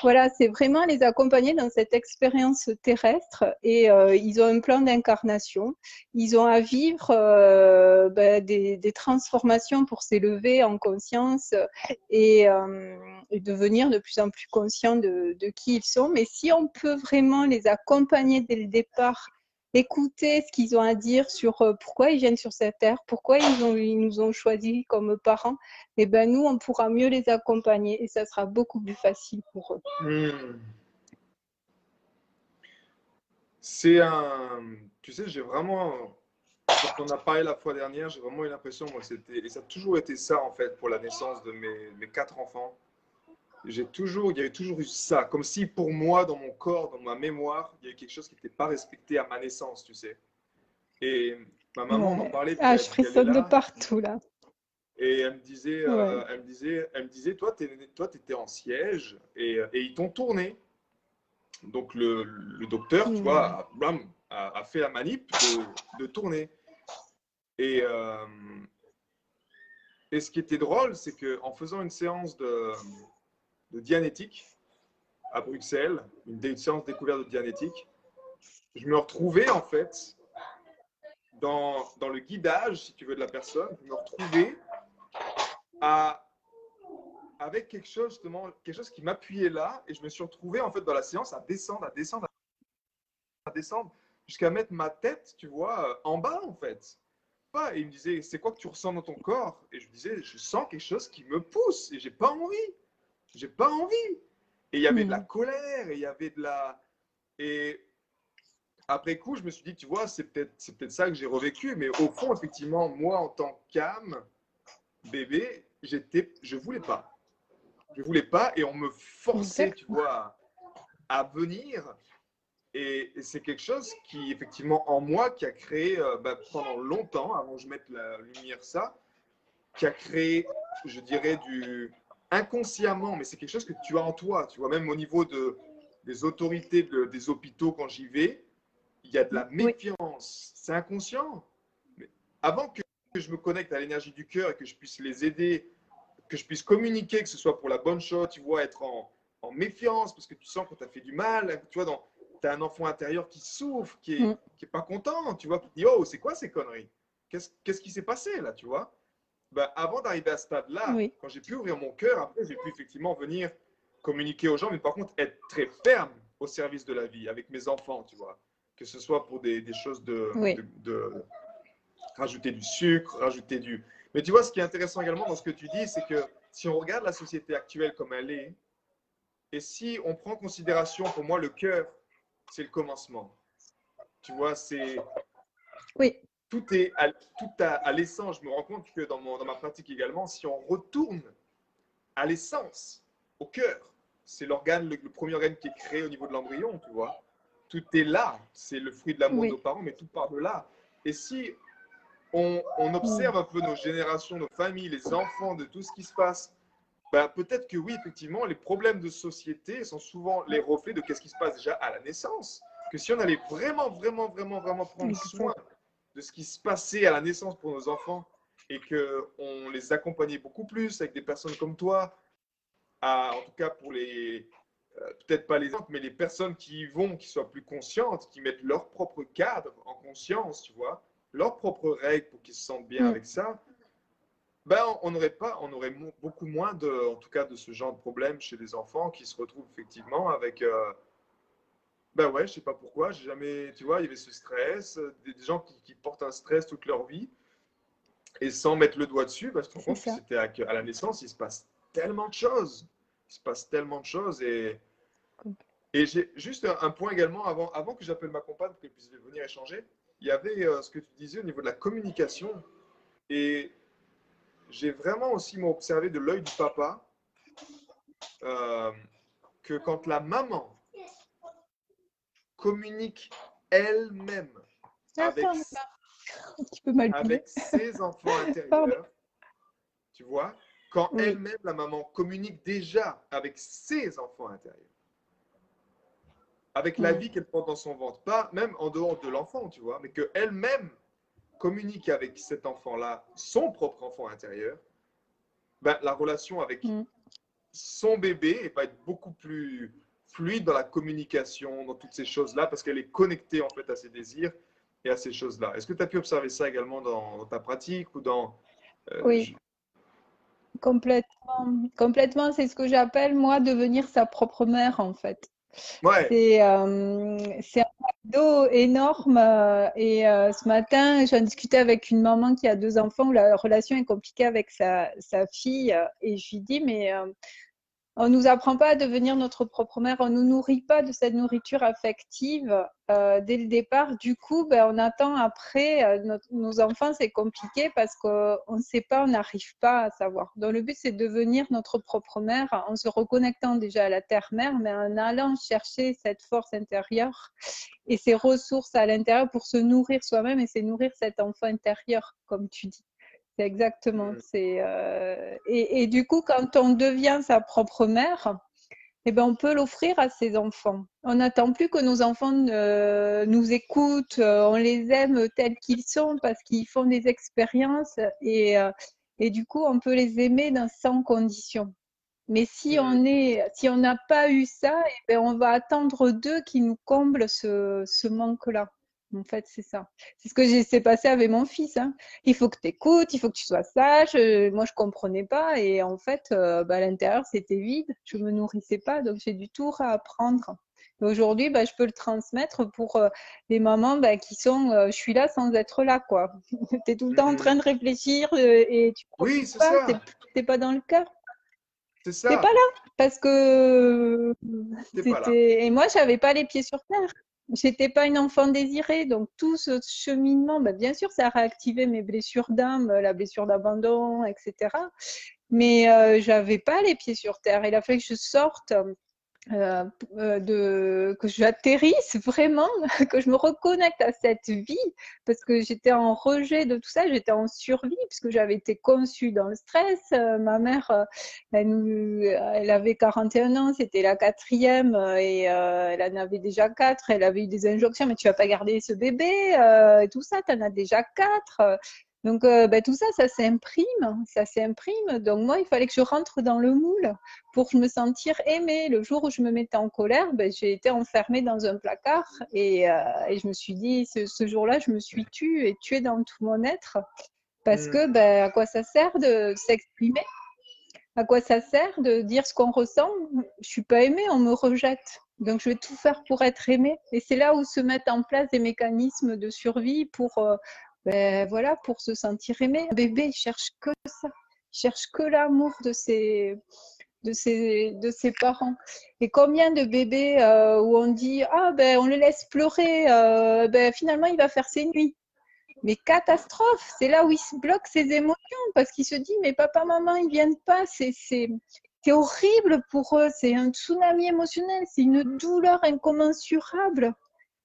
voilà, c'est vraiment les accompagner dans cette expérience terrestre et euh, ils ont un plan d'incarnation, ils ont à vivre euh, ben, des, des transformations pour s'élever en conscience et, euh, et devenir de plus en plus conscients de, de qui ils sont. Mais si on peut vraiment les accompagner dès le départ, écouter ce qu'ils ont à dire sur pourquoi ils viennent sur cette terre, pourquoi ils, ont, ils nous ont choisis comme parents, et ben nous, on pourra mieux les accompagner et ça sera beaucoup plus facile pour eux. Mmh. C'est un... Tu sais, j'ai vraiment... Quand on a parlé la fois dernière, j'ai vraiment eu l'impression, moi, c'était... Et ça a toujours été ça, en fait, pour la naissance de mes, mes quatre enfants. j'ai toujours, il y avait toujours eu ça, comme si pour moi, dans mon corps, dans ma mémoire, il y avait quelque chose qui n'était pas respecté à ma naissance, tu sais. Et ma maman m'en parlait. Ah, je frissonne de partout là. Et elle me disait, ouais. euh, elle me disait, elle me disait, toi, t'es, toi, t'étais en siège et, et ils t'ont tourné. Donc le, le docteur, mmh. tu vois, a, bam, a, a fait la manip de, de tourner. Et, euh, et ce qui était drôle, c'est qu'en faisant une séance de, de dianétique à Bruxelles, une, une séance découverte de dianétique, je me retrouvais en fait dans, dans le guidage, si tu veux, de la personne, je me retrouvais à, avec quelque chose, justement, quelque chose qui m'appuyait là, et je me suis retrouvé en fait dans la séance à descendre, à descendre, à descendre, jusqu'à mettre ma tête, tu vois, en bas en fait. Et il me disait, c'est quoi que tu ressens dans ton corps? Et je me disais, je sens quelque chose qui me pousse et j'ai pas envie, j'ai pas envie. Et il y avait mmh. de la colère, et il y avait de la… Et après coup, je me suis dit, tu vois, c'est peut-être c'est peut-être ça que j'ai revécu. Mais au fond, effectivement, moi, en tant qu'âme, bébé, j'étais, je voulais pas. Je voulais pas et on me forçait, tu vois, à, à venir. Et c'est quelque chose qui, effectivement, en moi, qui a créé, euh, bah, pendant longtemps, avant que je mette la lumière ça, qui a créé, je dirais, du inconsciemment, mais c'est quelque chose que tu as en toi. Tu vois, même au niveau de, des autorités, de, des hôpitaux, quand j'y vais, il y a de la méfiance. Oui. C'est inconscient. Mais avant que je me connecte à l'énergie du cœur et que je puisse les aider, que je puisse communiquer, que ce soit pour la bonne chose, tu vois, être en, en méfiance, parce que tu sens qu'on t'a fait du mal, tu vois, dans… Tu as un enfant intérieur qui souffre, qui n'est mmh. pas content, tu vois, qui dit « Oh, c'est quoi ces conneries? Qu'est-ce qu'est-ce qui s'est passé là, tu vois ?» Ben, avant d'arriver à ce stade-là, oui. quand j'ai pu ouvrir mon cœur, après, j'ai pu effectivement venir communiquer aux gens, mais par contre, être très ferme au service de la vie, avec mes enfants, tu vois, que ce soit pour des, des choses de, oui. de, de, de… rajouter du sucre, rajouter du… Mais tu vois, ce qui est intéressant également dans ce que tu dis, c'est que si on regarde la société actuelle comme elle est, et si on prend en considération, pour moi, le cœur, c'est le commencement. Tu vois, c'est… Oui. Tout est à, tout à, à l'essence. Je me rends compte que dans, mon, dans ma pratique également, si on retourne à l'essence, au cœur, c'est l'organe, le, le premier organe qui est créé au niveau de l'embryon, tu vois. Tout est là. C'est le fruit de l'amour oui. de nos parents, mais tout part de là. Et si on, on observe un peu nos générations, nos familles, les enfants, de tout ce qui se passe, ben, peut-être que oui, effectivement, les problèmes de société sont souvent les reflets de qu'est-ce qui se passe déjà à la naissance. Que si on allait vraiment, vraiment, vraiment, vraiment prendre soin de ce qui se passait à la naissance pour nos enfants et qu'on les accompagnait beaucoup plus avec des personnes comme toi, à, en tout cas pour les, euh, peut-être pas les autres, mais les personnes qui y vont, qui soient plus conscientes, qui mettent leur propre cadre en conscience, tu vois, leurs propres règles pour qu'ils se sentent bien mmh. avec ça. Ben, on n'aurait pas, on aurait beaucoup moins de, en tout cas, de ce genre de problème chez les enfants qui se retrouvent effectivement avec, euh, ben ouais, je sais pas pourquoi, j'ai jamais, tu vois, il y avait ce stress, des, des gens qui, qui portent un stress toute leur vie et sans mettre le doigt dessus, ben, je te rends compte que c'était à, à la naissance, il se passe tellement de choses, il se passe tellement de choses et, et j'ai juste un, un point également avant, avant que j'appelle ma compagne pour qu'elle puisse venir échanger, il y avait euh, ce que tu disais au niveau de la communication et j'ai vraiment aussi observé de l'œil du papa euh, que quand la maman communique elle-même avec, avec ses enfants intérieurs, Pardon. tu vois, quand oui. elle-même, la maman communique déjà avec ses enfants intérieurs, avec la oui. vie qu'elle porte dans son ventre, pas même en dehors de l'enfant, tu vois, mais qu'elle-même communique avec cet enfant-là, son propre enfant intérieur, ben, la relation avec mm. son bébé va être beaucoup plus fluide dans la communication, dans toutes ces choses-là, parce qu'elle est connectée en fait à ses désirs et à ces choses-là. Est-ce que tu as pu observer ça également dans, dans ta pratique ou dans… Euh, oui, je... complètement. Complètement, c'est ce que j'appelle, moi, devenir sa propre mère, en fait. Ouais. C'est euh, un cadeau énorme et euh, ce matin j'en discutais avec une maman qui a deux enfants où la relation est compliquée avec sa, sa fille et je lui dis mais euh, On ne nous apprend pas à devenir notre propre mère, on ne nous nourrit pas de cette nourriture affective euh, dès le départ. Du coup, ben, on attend après, euh, notre, nos enfants, c'est compliqué parce qu'on ne sait pas, on n'arrive pas à savoir. Donc le but, c'est de devenir notre propre mère en se reconnectant déjà à la terre-mère, mais en allant chercher cette force intérieure et ces ressources à l'intérieur pour se nourrir soi-même et c'est nourrir cet enfant intérieur, comme tu dis. C'est exactement. C'est, euh, et, et du coup, quand on devient sa propre mère, eh ben, on peut l'offrir à ses enfants. On n'attend plus que nos enfants euh, nous écoutent, euh, on les aime tels qu'ils sont parce qu'ils font des expériences et, euh, et du coup, on peut les aimer dans, sans condition. Mais si on est, si on n'a pas eu ça, eh ben, on va attendre d'eux qui nous comblent ce, ce manque-là. En fait, c'est ça. C'est ce que j'ai s'est passé avec mon fils. Hein. Il faut que tu écoutes, il faut que tu sois sage. Moi, je ne comprenais pas. Et en fait, euh, bah, à l'intérieur, c'était vide. Je ne me nourrissais pas. Donc, j'ai du tout à apprendre. Aujourd'hui, bah, je peux le transmettre pour euh, les mamans bah, qui sont euh, « je suis là sans être là ». Tu es tout le temps en train de réfléchir et tu ne oui, c'est ça. Tu n'es pas dans le cœur. Tu n'es pas là. Parce que… Pas là. Et moi, je n'avais pas les pieds sur terre. J'étais pas une enfant désirée, donc tout ce cheminement, ben bien sûr, ça a réactivé mes blessures d'âme, la blessure d'abandon, et cetera. Mais euh, j'avais pas les pieds sur terre. Il a fallu que je sorte, euh, de, que j'atterrisse vraiment, que je me reconnecte à cette vie, parce que j'étais en rejet de tout ça, j'étais en survie, puisque j'avais été conçue dans le stress. Euh, ma mère, elle, elle avait quarante et un ans, c'était la quatrième, et euh, elle en avait déjà quatre, elle avait eu des injonctions, mais tu vas pas garder ce bébé, euh, et tout ça, tu en as déjà quatre. Donc, euh, ben, tout ça, ça s'imprime, ça s'imprime. Donc, moi, il fallait que je rentre dans le moule pour me sentir aimée. Le jour où je me mettais en colère, ben, j'ai été enfermée dans un placard et, euh, et je me suis dit, ce, ce jour-là, je me suis tue et tuée dans tout mon être parce que, ben, à quoi ça sert de s'exprimer? À quoi ça sert de dire ce qu'on ressent? Je suis pas aimée, on me rejette. Donc, je vais tout faire pour être aimée. Et c'est là où se mettent en place des mécanismes de survie pour... Euh, Ben voilà, pour se sentir aimé. Un bébé, il cherche que ça. Il cherche que l'amour de ses, de, ses, de ses parents. Et combien de bébés euh, où on dit « Ah, ben on le laisse pleurer, euh, ben finalement il va faire ses nuits. » Mais catastrophe, c'est là où il se bloque ses émotions parce qu'il se dit « Mais papa, maman, ils viennent pas, c'est… » C'est horrible pour eux, c'est un tsunami émotionnel, c'est une douleur incommensurable.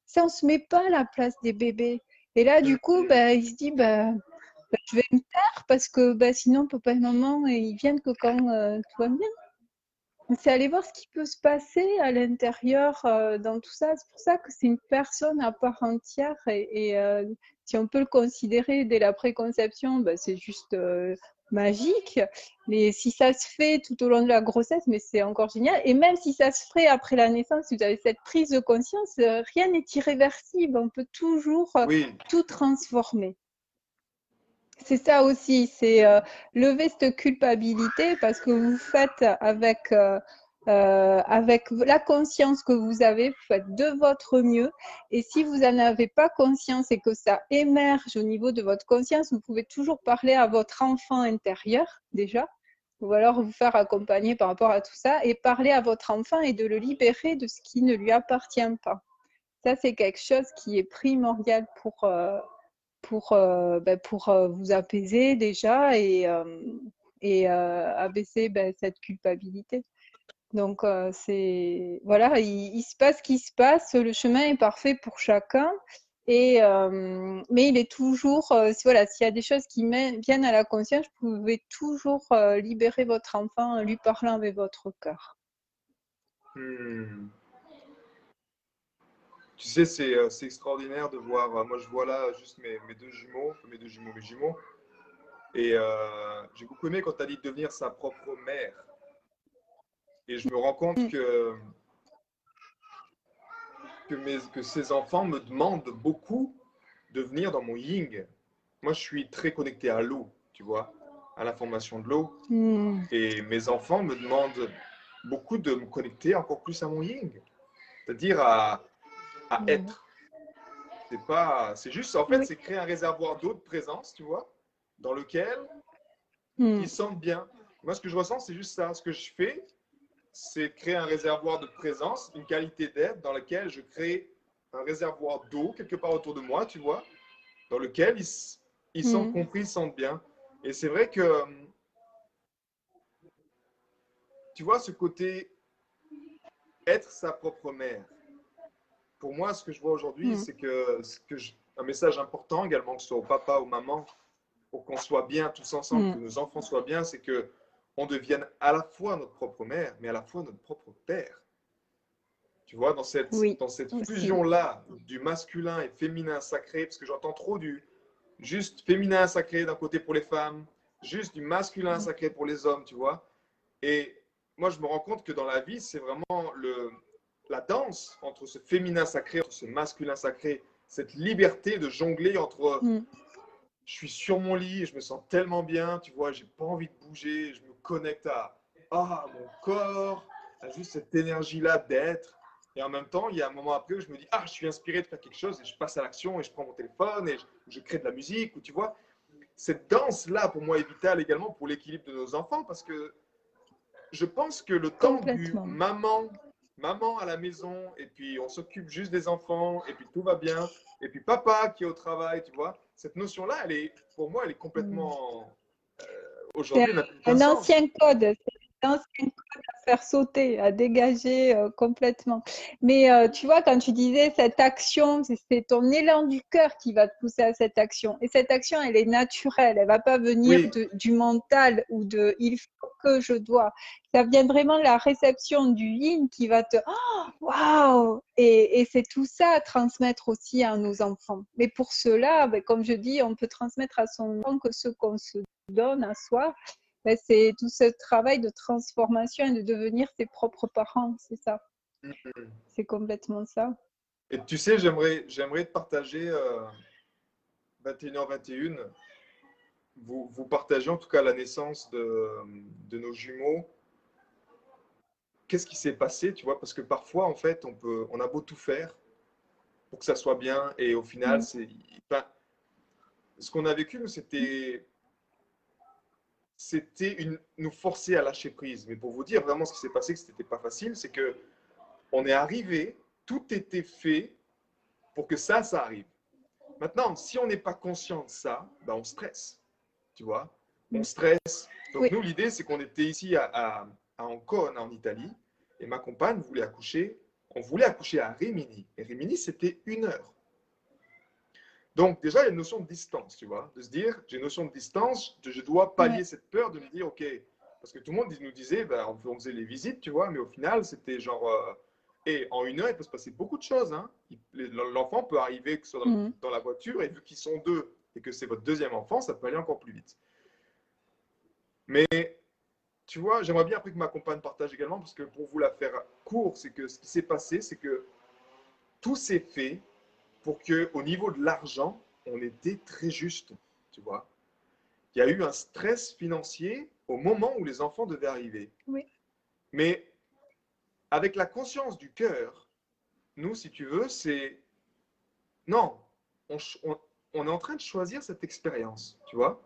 Ça, on ne se met pas à la place des bébés. Et là, du coup, bah, il se dit, bah, bah, je vais me taire parce que bah, sinon, papa et maman, ils viennent que quand euh, tout va bien. C'est aller voir ce qui peut se passer à l'intérieur euh, dans tout ça. C'est pour ça que c'est une personne à part entière. Et, et euh, si on peut le considérer dès la préconception, bah, c'est juste euh, magique. Mais si ça se fait tout au long de la grossesse, mais c'est encore génial. Et même si ça se ferait après la naissance, si vous avez cette prise de conscience, rien n'est irréversible. On peut toujours oui. tout transformer. C'est ça aussi, c'est euh, lever cette culpabilité parce que vous faites avec, euh, euh, avec la conscience que vous avez, vous faites de votre mieux. Et si vous n'en avez pas conscience et que ça émerge au niveau de votre conscience, vous pouvez toujours parler à votre enfant intérieur déjà. Ou alors vous faire accompagner par rapport à tout ça et parler à votre enfant et de le libérer de ce qui ne lui appartient pas. Ça, c'est quelque chose qui est primordial pour, euh, pour, euh, ben, pour euh, vous apaiser déjà et, euh, et euh, abaisser ben, cette culpabilité. Donc, euh, c'est voilà, il, il se passe ce qui se passe, le chemin est parfait pour chacun. Et, euh, mais il est toujours, euh, voilà, s'il y a des choses qui mènent, viennent à la conscience, vous pouvez toujours euh, libérer votre enfant en lui parlant avec votre cœur. Hmm. Tu sais, c'est c'est extraordinaire de voir, moi je vois là juste mes, mes deux jumeaux, mes deux jumeaux, mes jumeaux. Et euh, j'ai beaucoup aimé quand tu as dit devenir sa propre mère. Et je me rends compte que... Que, mes, que ces enfants me demandent beaucoup de venir dans mon yin. Moi, je suis très connecté à l'eau, tu vois, à l'information de l'eau. Mmh. Et mes enfants me demandent beaucoup de me connecter encore plus à mon yin, c'est-à-dire à, à mmh. être. C'est pas, c'est juste, en fait, oui. c'est créer un réservoir d'eau de présence, tu vois, dans lequel mmh. ils sentent bien. Moi, ce que je ressens, c'est juste ça. Ce que je fais, c'est créer un réservoir de présence, une qualité d'être dans laquelle je crée un réservoir d'eau quelque part autour de moi, tu vois, dans lequel ils, ils sont mmh. compris, ils sentent bien. Et c'est vrai que, tu vois, ce côté être sa propre mère, pour moi, ce que je vois aujourd'hui, mmh. c'est que, ce que je, un message important également, que ce soit au papa, aux mamans, pour qu'on soit bien tous ensemble, mmh. que nos enfants soient bien, c'est que on devienne à la fois notre propre mère, mais à la fois notre propre père. Tu vois, dans cette, oui, dans cette fusion-là du masculin et féminin sacré, parce que j'entends trop du juste féminin sacré d'un côté pour les femmes, juste du masculin mmh. sacré pour les hommes, tu vois. Et moi, je me rends compte que dans la vie, c'est vraiment le, la danse entre ce féminin sacré, entre ce masculin sacré, cette liberté de jongler entre… Mmh. Je suis sur mon lit et je me sens tellement bien, tu vois, j'ai pas envie de bouger, je me connecte à, à mon corps, à juste cette énergie-là d'être. Et en même temps, il y a un moment après où je me dis, ah, je suis inspiré de faire quelque chose et je passe à l'action et je prends mon téléphone et je, je crée de la musique, ou tu vois. Cette danse-là, pour moi, est vitale également pour l'équilibre de nos enfants, parce que je pense que le temps du maman, maman à la maison, et puis on s'occupe juste des enfants, et puis tout va bien, et puis papa qui est au travail, tu vois. Cette notion-là, elle est, pour moi, elle est complètement… Euh, aujourd'hui, un, un ancien code, c'est un ancien code à faire sauter, à dégager euh, complètement. Mais euh, tu vois, quand tu disais cette action, c'est ton élan du cœur qui va te pousser à cette action. Et cette action, elle est naturelle, elle ne va pas venir oui. de, du mental ou de « il faut que je dois ». Ça vient vraiment de la réception du yin qui va te « waouh !» Et, et c'est tout ça à transmettre aussi à nos enfants. Mais pour cela, ben, comme je dis, on peut transmettre à son enfant que ce qu'on se donne à soi, ben, c'est tout ce travail de transformation et de devenir ses propres parents, c'est ça. Mm-hmm. C'est complètement ça. Et tu sais, j'aimerais, j'aimerais te partager euh, vingt et une heures vingt et une, vous, vous partagez en tout cas la naissance de, de nos jumeaux. Qu'est-ce qui s'est passé, tu vois? Parce que parfois, en fait, on, peut, on a beau tout faire pour que ça soit bien. Et au final, mmh. c'est, ben, ce qu'on a vécu, c'était une, nous forcer à lâcher prise. Mais pour vous dire vraiment ce qui s'est passé, que ce n'était pas facile, c'est qu'on est arrivé, tout était fait pour que ça, ça arrive. Maintenant, si on n'est pas conscient de ça, ben, on stresse, tu vois? On stresse. Donc oui. nous, l'idée, c'est qu'on était ici à… à à Ancona, en Italie, et ma compagne voulait accoucher, on voulait accoucher à Rimini, et Rimini, c'était une heure. Donc déjà, il y a une notion de distance, tu vois, de se dire, j'ai une notion de distance, de, je dois pallier ouais. cette peur de me dire, ok, parce que tout le monde nous disait, ben, on faisait les visites, tu vois, mais au final, c'était genre, euh, et en une heure, il peut se passer beaucoup de choses, hein. L'enfant peut arriver que ce soit dans, mmh. dans la voiture, et vu qu'ils sont deux, et que c'est votre deuxième enfant, ça peut aller encore plus vite. Mais tu vois, j'aimerais bien après que ma compagne partage également, parce que pour vous la faire court, c'est que ce qui s'est passé, c'est que tout s'est fait pour qu'au niveau de l'argent, on était très juste, tu vois. Il y a eu un stress financier au moment où les enfants devaient arriver. Oui. Mais avec la conscience du cœur, nous, si tu veux, c'est… Non, on, on, on est en train de choisir cette expérience, tu vois.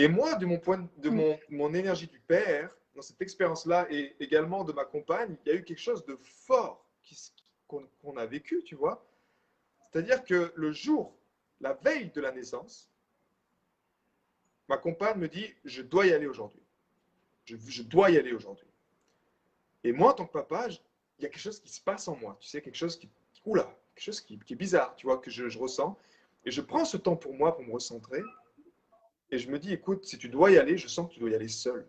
Et moi, de mon point de mon, mon énergie du père, dans cette expérience-là, et également de ma compagne, il y a eu quelque chose de fort qu'on qu'on a vécu, tu vois. C'est-à-dire que le jour, la veille de la naissance, ma compagne me dit « je dois y aller aujourd'hui, je, je dois y aller aujourd'hui ». Et moi, en tant que papa, je, il y a quelque chose qui se passe en moi, tu sais, quelque chose qui, oula, quelque chose qui, qui est bizarre, tu vois, que je, je ressens. Et je prends ce temps pour moi, pour me recentrer. Et je me dis, écoute, si tu dois y aller, je sens que tu dois y aller seul.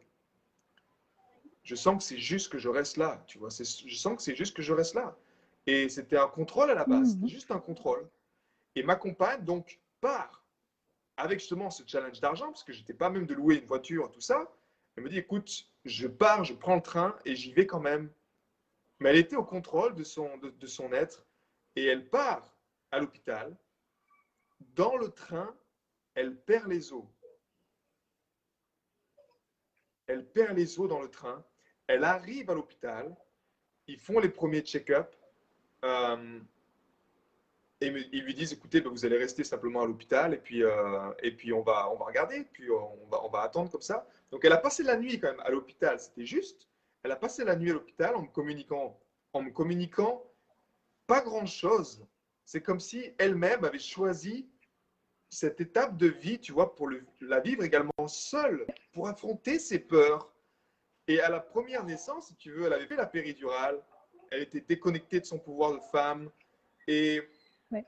Je sens que c'est juste que je reste là, tu vois. Je sens que c'est juste que je reste là. Et c'était un contrôle à la base, mmh. juste un contrôle. Et ma compagne, donc, part avec justement ce challenge d'argent, parce que je n'étais pas même de louer une voiture, tout ça. Elle me dit, écoute, je pars, je prends le train et j'y vais quand même. Mais elle était au contrôle de son, de, de son être. Et elle part à l'hôpital. Dans le train, elle perd les os. Elle perd les os dans le train, elle arrive à l'hôpital, ils font les premiers check-up euh, et ils lui disent, écoutez, ben vous allez rester simplement à l'hôpital et puis, euh, et puis on, va, on va regarder, puis on va, on va attendre comme ça. Donc elle a passé la nuit quand même à l'hôpital, c'était juste. Elle a passé la nuit à l'hôpital en me communiquant, en me communiquant pas grand-chose. C'est comme si elle-même avait choisi cette étape de vie, tu vois, pour le, la vivre également seule, pour affronter ses peurs. Et à la première naissance, si tu veux, elle avait fait la péridurale, elle était déconnectée de son pouvoir de femme. Et ouais.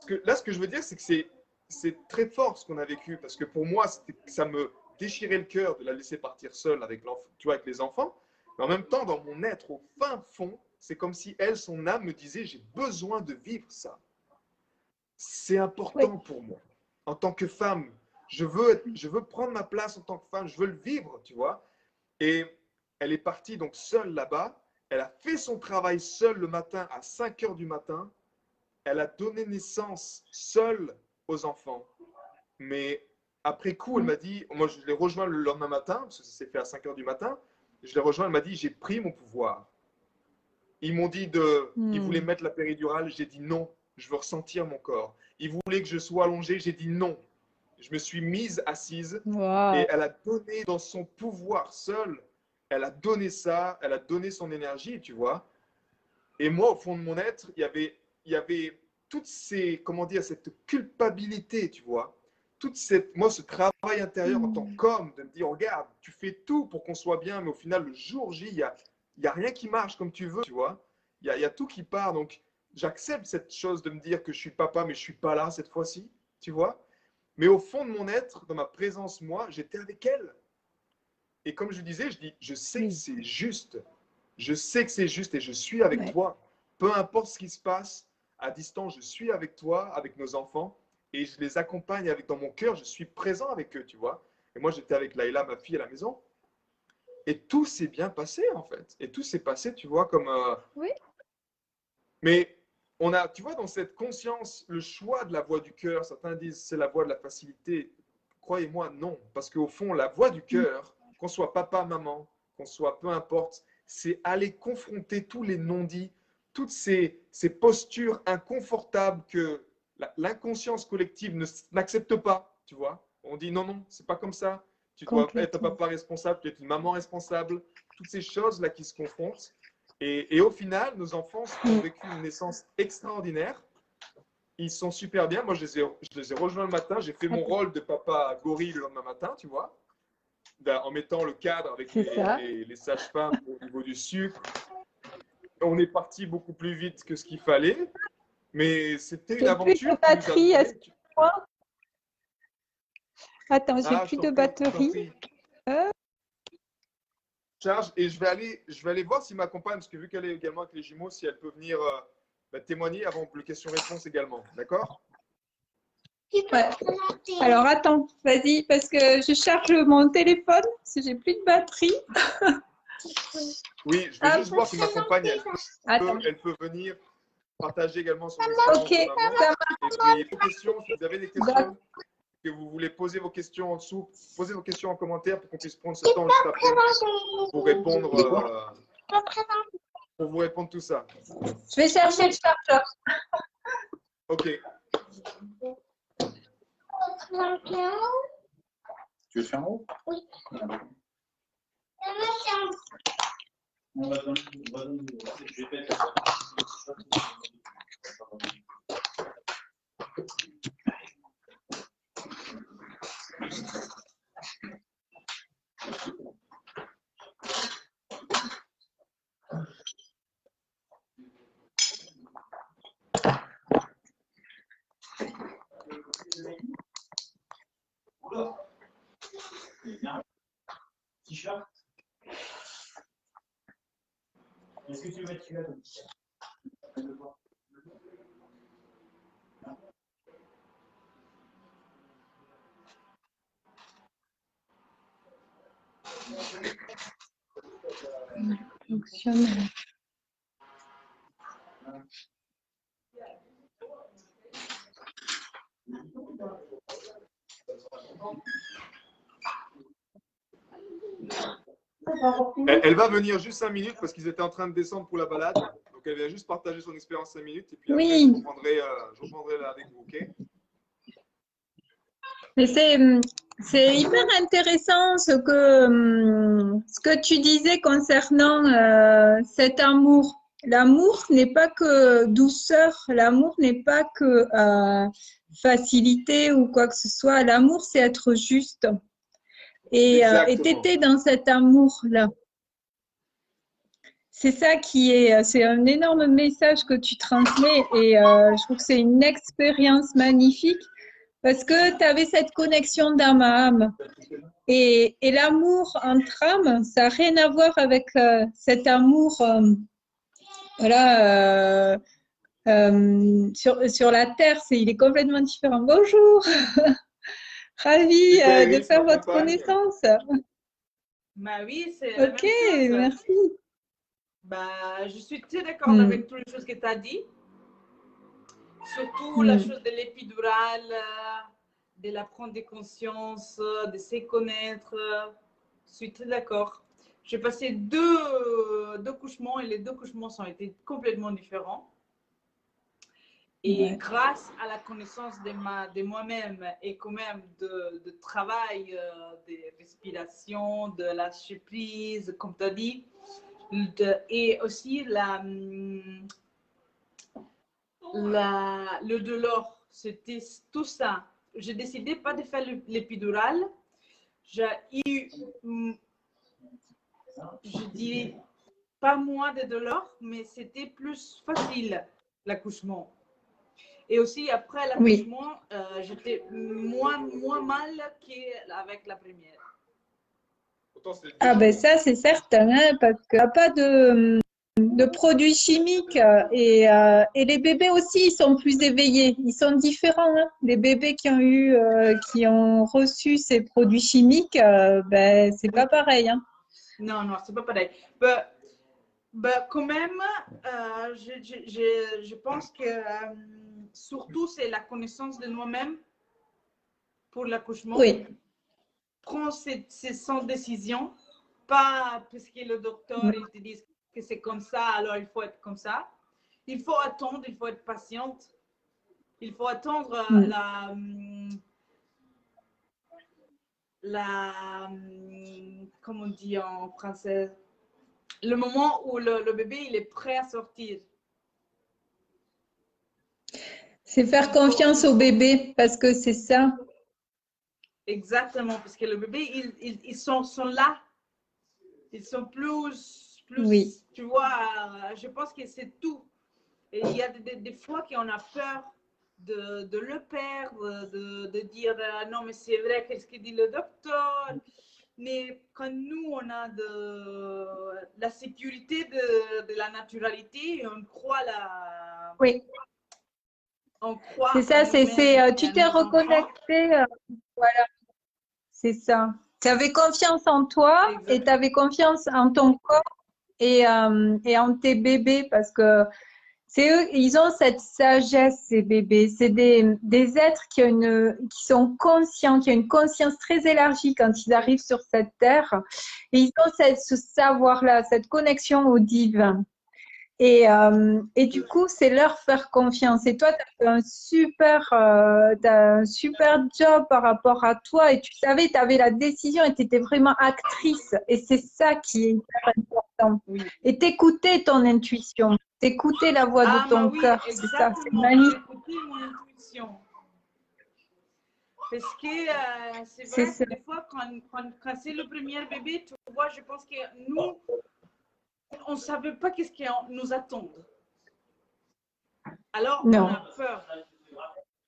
ce que, là, ce que je veux dire, c'est que c'est très fort ce qu'on a vécu, parce que pour moi, ça me déchirait le cœur de la laisser partir seule avec, tu vois, avec les enfants. Mais en même temps, dans mon être, au fin fond, c'est comme si elle, son âme, me disait « j'ai besoin de vivre ça. C'est important oui. pour moi. En tant que femme, je veux, être, je veux prendre ma place en tant que femme, je veux le vivre, tu vois. » Et elle est partie donc seule là-bas. Elle a fait son travail seule le matin à cinq heures du matin. Elle a donné naissance seule aux enfants. Mais après coup, elle m'a dit, moi je l'ai rejoint le lendemain matin, parce que ça s'est fait à cinq heures du matin. Je l'ai rejoint, elle m'a dit, j'ai pris mon pouvoir. Ils m'ont dit, de, mmh. ils voulaient mettre la péridurale, j'ai dit non, je veux ressentir mon corps. Ils voulaient que je sois allongée, j'ai dit non. Je me suis mise assise wow. et elle a donné dans son pouvoir seule, elle a donné ça, elle a donné son énergie, tu vois. Et moi, au fond de mon être, il y avait, il y avait toutes ces, comment dire, cette culpabilité, tu vois. Toute cette, moi, ce travail intérieur en tant qu'homme, de me dire, regarde, tu fais tout pour qu'on soit bien, mais au final, le jour J, il n'y a, y a rien qui marche comme tu veux, tu vois. Il y a, y a tout qui part, donc j'accepte cette chose de me dire que je suis papa, mais je ne suis pas là cette fois-ci, tu vois. Mais au fond de mon être, dans ma présence, moi, j'étais avec elle. Et comme je disais, je dis, je sais que c'est juste. Je sais que c'est juste et je suis avec ouais. toi. Peu importe ce qui se passe, à distance, je suis avec toi, avec nos enfants. Et je les accompagne avec, dans mon cœur, je suis présent avec eux, tu vois. Et moi, j'étais avec Laïla, ma fille, à la maison. Et tout s'est bien passé, en fait. Et tout s'est passé, tu vois, comme… Euh... Oui. Mais… On a, tu vois, dans cette conscience, le choix de la voix du cœur, certains disent c'est la voix de la facilité. Croyez-moi, non. Parce qu'au fond, la voix du cœur, qu'on soit papa, maman, qu'on soit peu importe, c'est aller confronter tous les non-dits, toutes ces, ces postures inconfortables que l'inconscience collective n'accepte pas, tu vois. On dit non, non, c'est pas comme ça. Tu dois être un papa responsable, tu es une maman responsable. Toutes ces choses-là qui se confrontent. Et, et au final, nos enfants ont vécu une naissance extraordinaire. Ils sont super bien. Moi, je les ai, je les ai rejoints le matin. J'ai fait mon rôle de papa gorille le lendemain matin, tu vois, en mettant le cadre avec les, les, les sages-femmes au niveau du sucre. On est parti beaucoup plus vite que ce qu'il fallait. Mais c'était une aventure. J'ai plus de batterie à ce point. Attends, j'ai ah, plus de batterie. Et je vais aller, je vais aller voir si ma compagne, parce que vu qu'elle est également avec les jumeaux, si elle peut venir euh, bah, témoigner avant le question-réponse également, d'accord? Ouais. Alors attends, vas-y, parce que je charge mon téléphone, parce que j'ai plus de batterie. Oui, je vais ah, juste voir si ma compagne, elle, elle, peut, elle peut venir partager également son Ok. Et puis, les questions, si vous avez des questions. Que vous voulez poser vos questions en dessous, posez vos questions en commentaire pour qu'on puisse prendre ce temps juste après pour répondre, euh, pour vous répondre tout ça. Je vais chercher le chargeur. Ok. Tu veux faire un haut? Oui. T-shirt. Est-ce que tu veux mettre celui-là dans le t-shirt? Fonctionne. Elle, elle va venir juste cinq minutes parce qu'ils étaient en train de descendre pour la balade. Donc elle vient juste partager son expérience cinq minutes et puis après, oui. je reprendrai, euh, je reprendrai là avec vous, ok? Mais c'est C'est hyper intéressant ce que, ce que tu disais concernant euh, cet amour. L'amour n'est pas que douceur, l'amour n'est pas que euh, facilité ou quoi que ce soit. L'amour, c'est être juste. Et euh, tu étais dans cet amour-là. C'est ça qui est, c'est un énorme message que tu transmets et euh, je trouve que c'est une expérience magnifique. Parce que tu avais cette connexion d'âme à âme. Et, et l'amour entre âmes, ça n'a rien à voir avec euh, cet amour euh, voilà, euh, euh, sur, sur la terre. C'est, il est complètement différent. Bonjour. Ravie euh, de faire votre connaissance. Bah oui, c'est la même chose. Ok, merci. Bah, je suis très d'accord hmm. avec toutes les choses que tu as dit. Surtout mm. la chose de l'épidurale, de la prendre des consciences, de se connaître. Je suis très d'accord. J'ai passé deux, deux couchements et les deux couchements ont été complètement différents. Et ouais. grâce à la connaissance de, ma, de moi-même et quand même de, de travail, de respiration, de la surprise, comme tu as dit, de, et aussi la... La, le douleur, c'était tout ça. J'ai décidé pas de faire l'épidurale. J'ai eu, je dis, pas moins de douleur, mais c'était plus facile, l'accouchement. Et aussi, après l'accouchement, oui. euh, j'étais moins, moins mal qu'avec la première. Ah ben ça, c'est certain, hein, parce qu'il n'y a pas de... de produits chimiques et, euh, et les bébés aussi ils sont plus éveillés, ils sont différents hein. Les bébés qui ont eu euh, qui ont reçu ces produits chimiques euh, ben c'est pas pareil hein. Non non c'est pas pareil bah, bah, quand même euh, je, je, je, je pense que euh, surtout c'est la connaissance de nous-mêmes pour l'accouchement. Oui. Prends ces, ces sans décision pas parce que le docteur non. il te dit que c'est comme ça, alors il faut être comme ça. Il faut attendre, il faut être patiente. Il faut attendre mm. la, la... Comment on dit en français? Le moment où le, le bébé, il est prêt à sortir. C'est faire confiance au bébé, parce que c'est ça. Exactement, parce que le bébé, ils, ils, ils sont, sont là. Ils sont plus... Plus, oui. Tu vois, je pense que c'est tout. Et il y a des, des fois qu'on a peur de, de le perdre, de, de dire « Non, mais c'est vrai, qu'est-ce que dit le docteur ?» Mais quand nous, on a de, la sécurité de, de la naturalité, et on croit la… Oui. On croit… C'est ça, c'est… Tu t'es reconnecté. Euh, voilà. C'est ça. Tu avais confiance en toi. Exactement. Et tu avais confiance en ton corps. Et, euh, et en tes bébés, parce que c'est eux, ils ont cette sagesse, ces bébés. C'est des, des êtres qui, ont une, qui sont conscients, qui ont une conscience très élargie quand ils arrivent sur cette terre. Et ils ont cette, ce savoir-là, cette connexion au divin. Et, euh, et du coup, c'est leur faire confiance. Et toi, tu as fait un super, euh, t'as un super job par rapport à toi. Et tu savais, tu avais la décision et tu étais vraiment actrice. Et c'est ça qui est hyper important. Oui. Et t'écouter ton intuition. T'écouter la voix ah, de ton oui, cœur. C'est ça, c'est magnifique. Écouter mon intuition. Parce que euh, c'est vrai que des fois, quand, quand, quand c'est le premier bébé, tu vois, je pense que nous... on ne savait pas qu'est-ce qui nous attend. Alors, non. on a peur.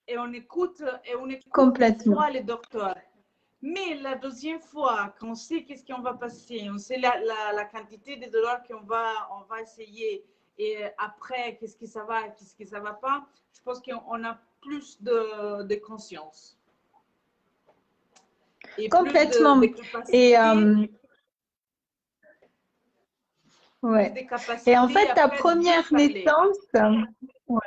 Et on écoute, et on écoute complètement les docteurs. Mais la deuxième fois, quand on sait qu'est-ce qu'on va passer, on sait la, la, la quantité de dollars qu'on va, on va essayer, et après, qu'est-ce que ça va, qu'est-ce que ça ne va pas, je pense qu'on a plus de, de conscience. Et complètement. Plus de, de capacité, et... Euh... Ouais. Et en fait, ta première naissance, ouais.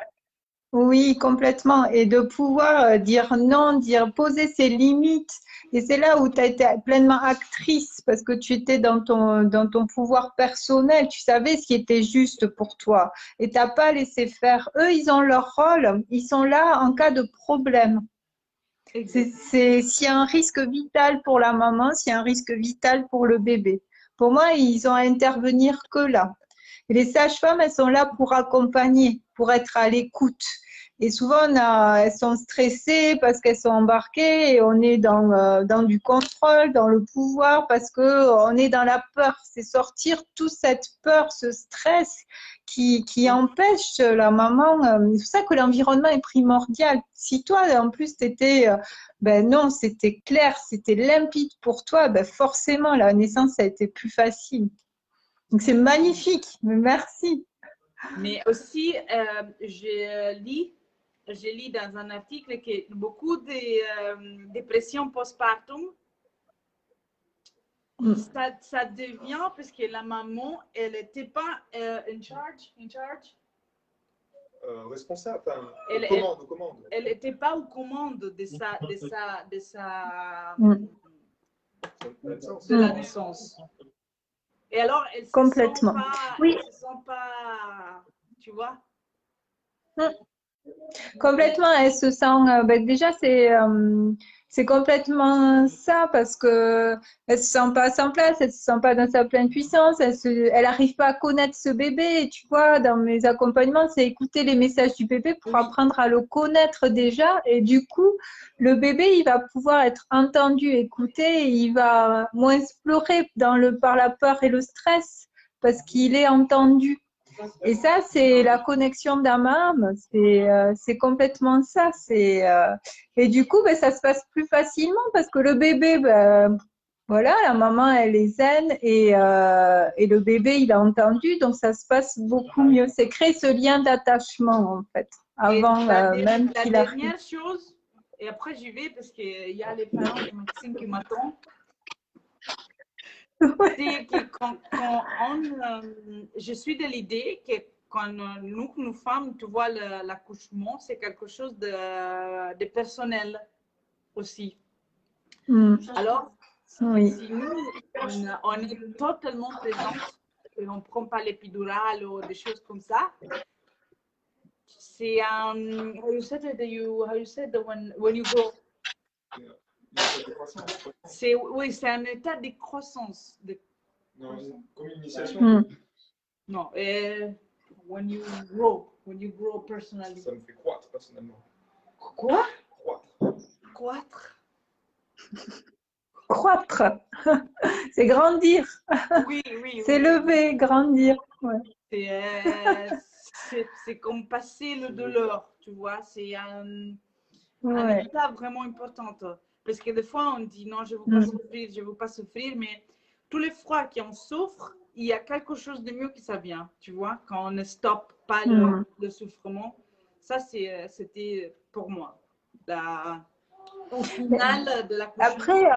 oui, complètement, et de pouvoir dire non, dire poser ses limites, et c'est là où tu as été pleinement actrice, parce que tu étais dans ton, dans ton pouvoir personnel, tu savais ce qui était juste pour toi, et tu n'as pas laissé faire. Eux, ils ont leur rôle, ils sont là en cas de problème. C'est s'il y a un risque vital pour la maman, s'il y a un risque vital pour le bébé. Pour moi, ils ont à intervenir que là. Et les sages-femmes, elles sont là pour accompagner, pour être à l'écoute. Et souvent, on a, elles sont stressées parce qu'elles sont embarquées et on est dans, euh, dans du contrôle, dans le pouvoir, parce qu'on est dans la peur. C'est sortir toute cette peur, ce stress qui, qui empêche la maman. C'est pour ça que l'environnement est primordial. Si toi, en plus, t'étais, euh, ben non, c'était clair, c'était limpide pour toi, ben forcément, la naissance, ça a été plus facile. Donc, c'est magnifique. Merci. Mais aussi, euh, je lis... J'ai lu dans un article que beaucoup de euh, dépressions postpartum, mm. ça, ça devient parce que la maman, elle n'était pas euh, in charge, in charge. Euh, responsable, enfin, elle, commande, elle, commande. Elle n'était pas aux commandes de sa, de sa, de sa, mm. de la naissance. Et alors, elle ne complètement. Se sent pas, oui. Elle se sent pas, tu vois. Mm. Complètement, elle se sent. Ben déjà, c'est euh, c'est complètement ça parce que elle se sent pas à sa place, elle se sent pas dans sa pleine puissance, elle se, elle arrive pas à connaître ce bébé. Et tu vois, dans mes accompagnements, c'est écouter les messages du bébé pour apprendre à le connaître déjà. Et du coup, le bébé, il va pouvoir être entendu, écouté, et il va moins pleurer dans le par la peur et le stress parce qu'il est entendu. Et ça, c'est la connexion d'âme à âme, c'est euh, complètement ça. Euh, et du coup, ben, ça se passe plus facilement parce que le bébé, ben, voilà, la maman, elle est zen et, euh, et le bébé, il a entendu, donc ça se passe beaucoup mieux. C'est créer ce lien d'attachement, en fait, avant la, euh, même qu'il arrive. La dernière chose, et après j'y vais parce qu'il y a les parents de Maxime qui m'attendent. Ouais. Que quand, quand on, euh, je suis de l'idée que quand nous, nous femmes, tu vois, l'accouchement, c'est quelque chose de, de personnel aussi. Mm. Alors, oui. Si nous, on, on est totalement présente et on ne prend pas l'épidurale ou des choses comme ça, c'est un... Um, how you said it, you, how you said it when, when you go... Yeah. C'est oui, c'est un état de croissance. De... Non, comme une initiation. Mm. Non, et when you grow, when you grow personally. Ça me fait croître personnellement. Quoi? Croître. Croître. Croître. C'est grandir. Oui, oui. C'est oui. Lever, grandir. Ouais. C'est euh, comme passer le douleur, tu vois. C'est un, ouais. Un état vraiment important. Parce que des fois, on dit non, je ne veux pas souffrir, je ne veux pas souffrir, mais tous les fois qu'on souffre, il y a quelque chose de mieux qui ça vient, tu vois, quand on ne stoppe pas le, mm. le souffrement. Ça, c'était pour moi, la, au final de la couche. Après,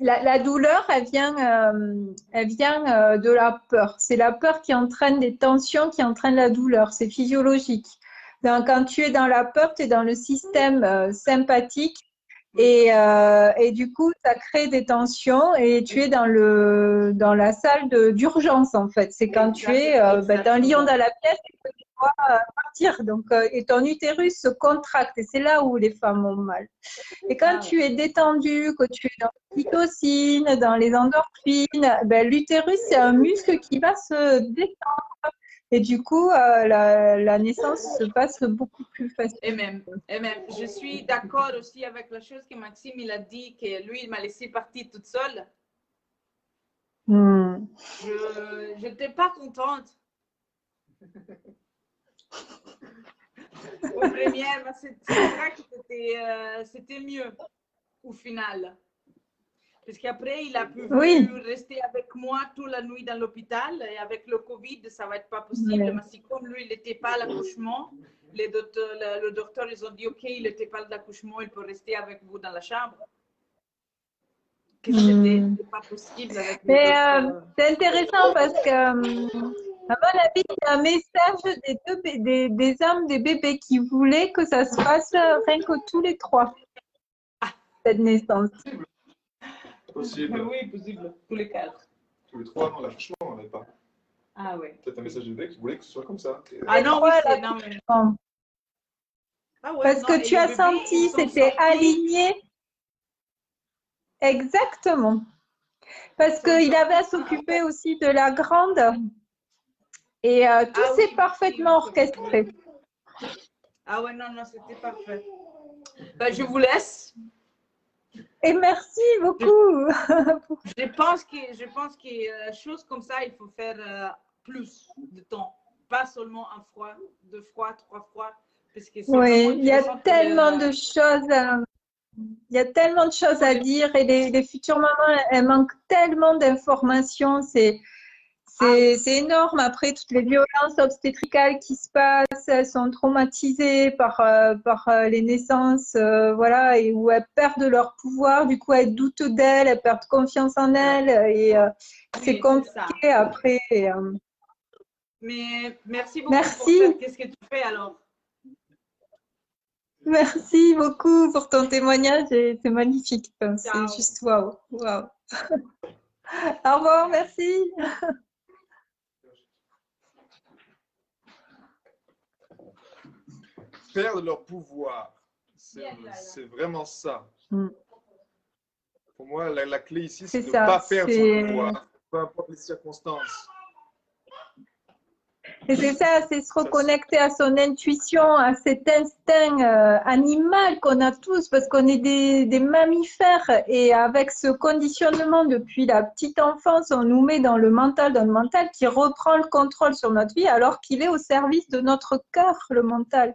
la, la douleur, elle vient, euh, elle vient euh, de la peur. C'est la peur qui entraîne des tensions, qui entraîne la douleur. C'est physiologique. Donc, quand tu es dans la peur, tu es dans le système euh, sympathique. Et, euh, et du coup, ça crée des tensions et tu es dans, le, dans la salle d'urgence, en fait. C'est quand tu es euh, ben, dans lion dans la pièce et que tu dois partir. Donc, euh, et ton utérus se contracte et c'est là où les femmes ont mal. Et quand ah, tu es détendu, que tu es dans la cytocine, dans les endorphines, ben, l'utérus, c'est un muscle qui va se détendre. Et du coup, euh, la, la naissance se passe beaucoup plus facilement. Et même, et même je suis d'accord aussi avec la chose que Maxime, il a dit, que lui, il m'a laissé partir toute seule. Mm. Je n'étais pas contente. Au premier, c'est vrai que c'était euh, mieux, au final. Parce qu'après, il a pu oui. rester avec moi toute la nuit dans l'hôpital. Et avec le Covid, ça ne va être pas possible. Oui. Mais si comme lui, il n'était pas à l'accouchement, le, le docteur, ils ont dit, OK, il n'était pas à l'accouchement, il peut rester avec vous dans la chambre. Que ce n'était mmh. pas possible avec le docteur. Euh, c'est intéressant parce que... À mon avis, c'est un message des, deux, des, des hommes, des bébés qui voulaient que ça se passe rien que tous les trois, cette naissance. Possible. Oui, possible. Tous les quatre. Tous les trois, non, l'accouchement, on n'avait pas. Ah oui. Peut-être un message de bébé qui voulait que ce soit comme ça. Et ah non, oui, c'est énorme. Ah ouais, parce que tu as senti, c'était aligné. Exactement. Parce qu'il avait à s'occuper aussi de la grande. Et euh, tout ah, s'est oui, parfaitement orchestré. Ah ouais, non, non, c'était parfait. Ben, je vous laisse. Et merci beaucoup. Je, je pense que je pense que euh, choses comme ça, il faut faire euh, plus de temps. Pas seulement un froid, deux froids, trois froids. Parce que oui, il y a tellement de choses. À... Il y a tellement de choses à dire et les, les futures mamans, elles manquent tellement d'informations. C'est c'est ah. énorme. Après, toutes les violences obstétricales qui se passent, elles sont traumatisées par, euh, par euh, les naissances, euh, voilà, et où elles perdent leur pouvoir. Du coup, elles doutent d'elles, elles perdent confiance en elles et euh, oui, c'est compliqué après. Et, euh... Mais merci beaucoup. Merci. Qu'est-ce que tu fais alors? Merci beaucoup pour ton témoignage, c'est magnifique, c'est juste waouh, waouh. Au revoir, merci. Perdre leur pouvoir, c'est vraiment ça. Mm. Pour moi, la, la clé ici, c'est de ne pas perdre son pouvoir, peu importe les circonstances. Et c'est ça, c'est se reconnecter à son intuition, à cet instinct euh, animal qu'on a tous, parce qu'on est des, des mammifères. Et avec ce conditionnement depuis la petite enfance, on nous met dans le mental, dans le mental qui reprend le contrôle sur notre vie, alors qu'il est au service de notre cœur, le mental.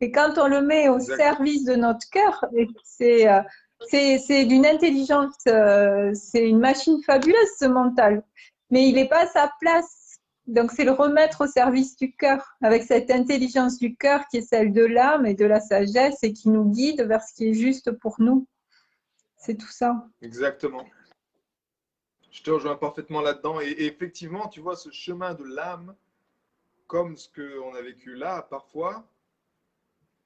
Et quand on le met au Exactement. service de notre cœur, c'est euh, c'est d'une intelligence, euh, c'est une machine fabuleuse, ce mental. Mais il n'est pas à sa place. Donc, c'est le remettre au service du cœur, avec cette intelligence du cœur qui est celle de l'âme et de la sagesse et qui nous guide vers ce qui est juste pour nous. C'est tout ça. Exactement. Je te rejoins parfaitement là-dedans. Et, et effectivement, tu vois, ce chemin de l'âme, comme ce qu'on a vécu là, parfois,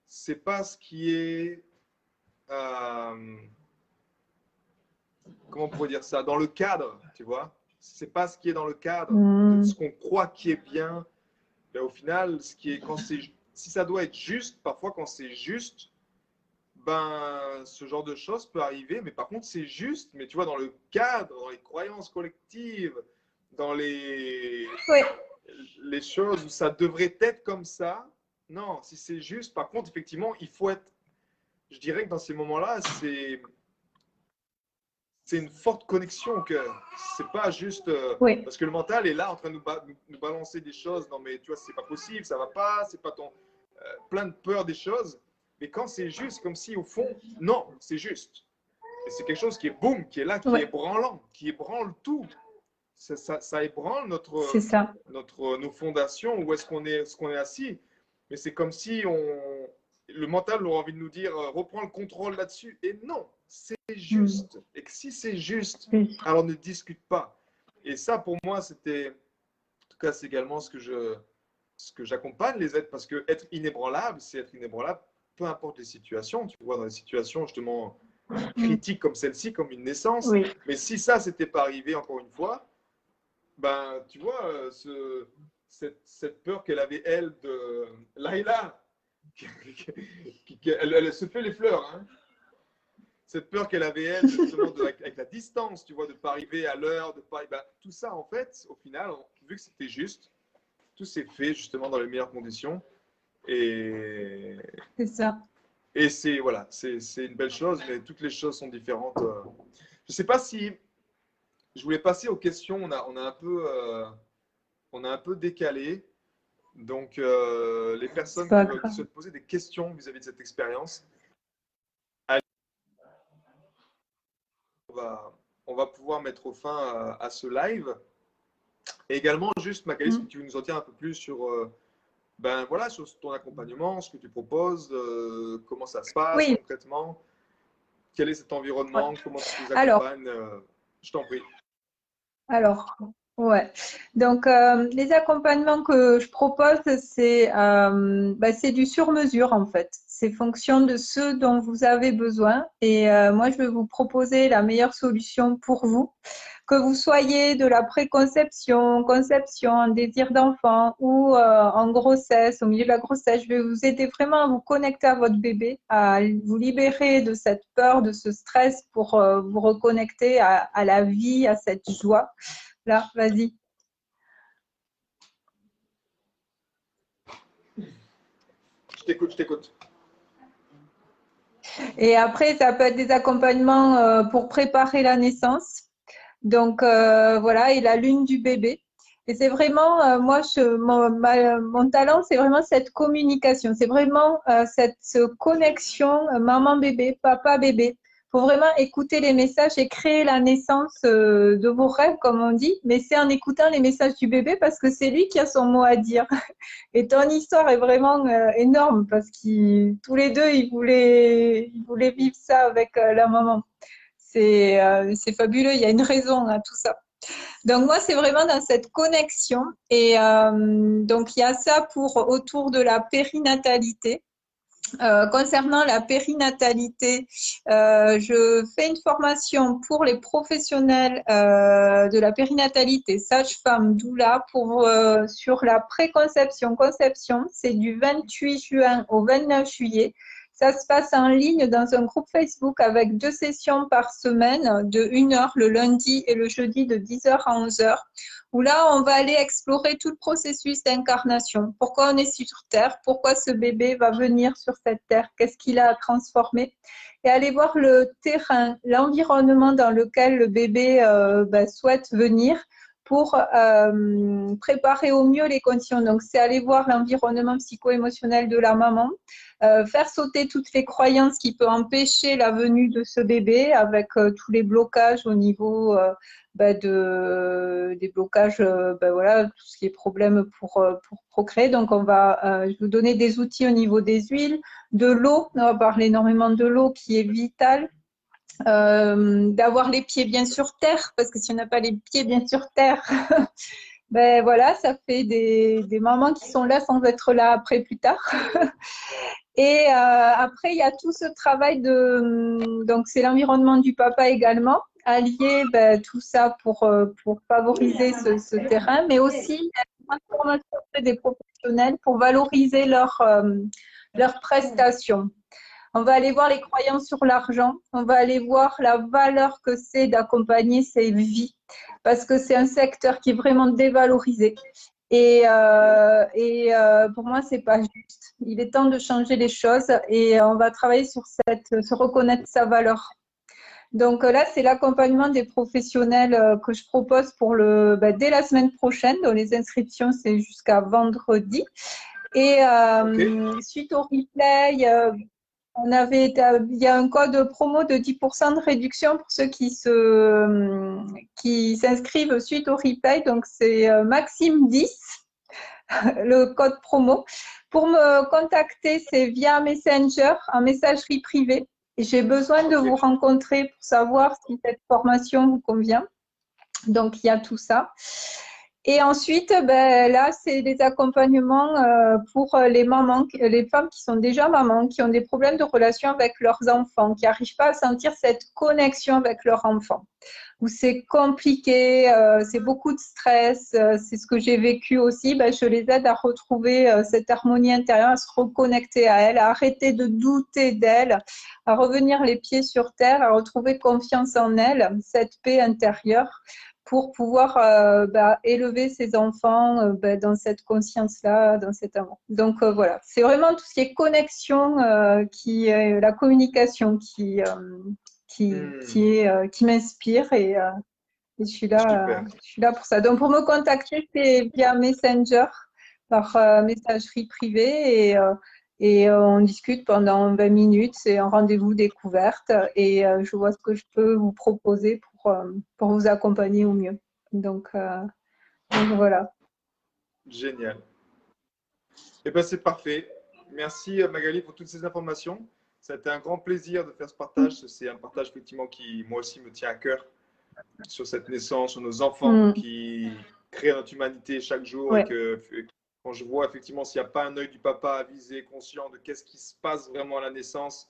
c'est pas ce qui est... Euh, comment on pourrait dire ça? Dans le cadre, tu vois? Ce n'est pas ce qui est dans le cadre de ce qu'on croit qui est bien. Ben, au final, ce qui est, quand c'est, si ça doit être juste, parfois quand c'est juste, ben, ce genre de choses peut arriver. Mais par contre, c'est juste, mais tu vois, dans le cadre, dans les croyances collectives, dans les, oui. les choses où ça devrait être comme ça, non, si c'est juste, par contre, effectivement, il faut être… Je dirais que dans ces moments-là, c'est… C'est une forte connexion au cœur. C'est pas juste euh, oui. parce que le mental est là en train de nous, ba nous balancer des choses. Non mais tu vois, c'est pas possible, ça va pas, c'est pas ton euh, plein de peur des choses. Mais quand c'est juste, comme si au fond, non, c'est juste. Et c'est quelque chose qui est boum, qui est là, qui oui. est branlant, qui ébranle tout. Ça, ça, ça ébranle notre, ça. notre, nos fondations. Où est-ce qu'on est, ce qu'on est assis. Mais c'est comme si on, le mental aurait envie de nous dire euh, reprends le contrôle là-dessus. Et non. C'est juste. Et que si c'est juste, alors ne discute pas. Et ça, pour moi, c'était, en tout cas, c'est également ce que je, ce que j'accompagne les aides, parce que être inébranlable, c'est être inébranlable, peu importe les situations. Tu vois, dans des situations justement critiques comme celle-ci, comme une naissance. Oui. Mais si ça, c'était pas arrivé, encore une fois, ben, tu vois, ce, cette, cette peur qu'elle avait elle de Laila, elle, elle se fait les fleurs. Hein. Cette peur qu'elle avait, elle, justement, de, avec, avec la distance, tu vois, de ne pas arriver à l'heure, de pas, ben, tout ça, en fait, au final, on, vu que c'était juste, tout s'est fait, justement, dans les meilleures conditions. Et... C'est ça. Et c'est, voilà, c'est une belle chose, mais toutes les choses sont différentes. Euh... Je ne sais pas si... Je voulais passer aux questions. On a, on a, un, peu, euh... on a un peu décalé. Donc, euh, les personnes qui, qui se posaient des questions vis-à-vis de cette expérience... On va, on va pouvoir mettre fin à, à ce live. Et également, juste, Magali, mmh. si tu veux nous en dire un peu plus sur, euh, ben, voilà, sur ton accompagnement, ce que tu proposes, euh, comment ça se passe oui. concrètement, quel est cet environnement, ouais. comment tu nous accompagnes, alors, euh, je t'en prie. Alors, Ouais. Donc, euh, les accompagnements que je propose, c'est euh, bah, c'est du sur-mesure en fait. C'est fonction de ce dont vous avez besoin. Et euh, moi, je vais vous proposer la meilleure solution pour vous. Que vous soyez de la préconception, conception, désir d'enfant ou euh, en grossesse, au milieu de la grossesse, je vais vous aider vraiment à vous connecter à votre bébé, à vous libérer de cette peur, de ce stress pour euh, vous reconnecter à, à la vie, à cette joie. Là, vas-y. Je t'écoute, je t'écoute. Et après, ça peut être des accompagnements pour préparer la naissance. Donc, euh, voilà, et la lune du bébé. Et c'est vraiment, euh, moi, je, mon, ma, mon talent, c'est vraiment cette communication. C'est vraiment euh, cette connexion euh, maman-bébé, papa-bébé. Il faut vraiment écouter les messages et créer la naissance de vos rêves, comme on dit. Mais c'est en écoutant les messages du bébé parce que c'est lui qui a son mot à dire. Et ton histoire est vraiment énorme parce que tous les deux, ils voulaient, ils voulaient vivre ça avec la maman. C'est euh, c'est fabuleux, il y a une raison à tout ça. Donc moi, c'est vraiment dans cette connexion. Et euh, donc, il y a ça pour autour de la périnatalité. Euh, concernant la périnatalité, euh, je fais une formation pour les professionnels euh, de la périnatalité, sage-femme, doula, pour, euh, sur la préconception, conception. C'est du vingt-huit juin au vingt-neuf juillet. Ça se passe en ligne dans un groupe Facebook avec deux sessions par semaine de une heure le lundi et le jeudi de dix heures à onze heures où là, on va aller explorer tout le processus d'incarnation. Pourquoi on est sur Terre? Pourquoi ce bébé va venir sur cette Terre? Qu'est-ce qu'il a à transformer? Et aller voir le terrain, l'environnement dans lequel le bébé euh, bah, souhaite venir pour euh, préparer au mieux les conditions. Donc, c'est aller voir l'environnement psycho-émotionnel de la maman, euh, faire sauter toutes les croyances qui peuvent empêcher la venue de ce bébé avec euh, tous les blocages au niveau euh, bah, de, des blocages, euh, bah, voilà, tout ce qui est problème pour, euh, pour procréer. Donc, on va, euh, je vais vous donner des outils au niveau des huiles, de l'eau, on va parler énormément de l'eau qui est vitale. Euh, d'avoir les pieds bien sur terre, parce que si on n'a pas les pieds bien sur terre, ben voilà, ça fait des, des mamans qui sont là sans être là après plus tard. Et euh, après, il y a tout ce travail de, donc c'est l'environnement du papa également, allier ben, tout ça pour, pour favoriser ce, ce terrain, mais aussi la transformation des professionnels pour valoriser leur, euh, leurs prestations. On va aller voir les croyances sur l'argent. On va aller voir la valeur que c'est d'accompagner ces vies parce que c'est un secteur qui est vraiment dévalorisé. Et, euh, et euh, pour moi, c'est pas juste. Il est temps de changer les choses et on va travailler sur cette, se reconnaître sa valeur. Donc là, c'est l'accompagnement des professionnels que je propose pour le, bah, dès la semaine prochaine. Donc, les inscriptions, c'est jusqu'à vendredi. Et euh, okay. Suite au replay... Euh, On avait, il y a un code promo de dix pour cent de réduction pour ceux qui se, qui s'inscrivent suite au replay. Donc, c'est Maxime dix, le code promo. Pour me contacter, c'est via Messenger, en messagerie privée. J'ai besoin de vous rencontrer pour savoir si cette formation vous convient. Donc, il y a tout ça. Et ensuite, ben, là, c'est des accompagnements euh, pour les mamans, les femmes qui sont déjà mamans, qui ont des problèmes de relation avec leurs enfants, qui n'arrivent pas à sentir cette connexion avec leur enfant, où c'est compliqué, euh, c'est beaucoup de stress, euh, c'est ce que j'ai vécu aussi. Ben, je les aide à retrouver euh, cette harmonie intérieure, à se reconnecter à elle, à arrêter de douter d'elle, à revenir les pieds sur terre, à retrouver confiance en elle, cette paix intérieure, pour pouvoir euh, bah, élever ses enfants euh, bah, dans cette conscience-là, dans cet amour. Donc euh, voilà, c'est vraiment tout ce qui est connexion, euh, qui, euh, la communication qui, euh, qui, mmh. qui, euh, qui m'inspire et, euh, et je, suis là, euh, je suis là pour ça. Donc pour me contacter, c'est via Messenger, par euh, messagerie privée et, euh, et euh, on discute pendant vingt minutes, c'est un rendez-vous découverte et euh, je vois ce que je peux vous proposer pour Pour, pour vous accompagner au mieux. Donc, euh, donc voilà. Génial. Eh bien, c'est parfait. Merci Magali pour toutes ces informations. Ça a été un grand plaisir de faire ce partage. C'est un partage effectivement qui, moi aussi, me tient à cœur sur cette naissance, sur nos enfants mm. qui créent notre humanité chaque jour. Ouais. Et que quand je vois effectivement s'il n'y a pas un œil du papa avisé, conscient de qu'est-ce qui se passe vraiment à la naissance,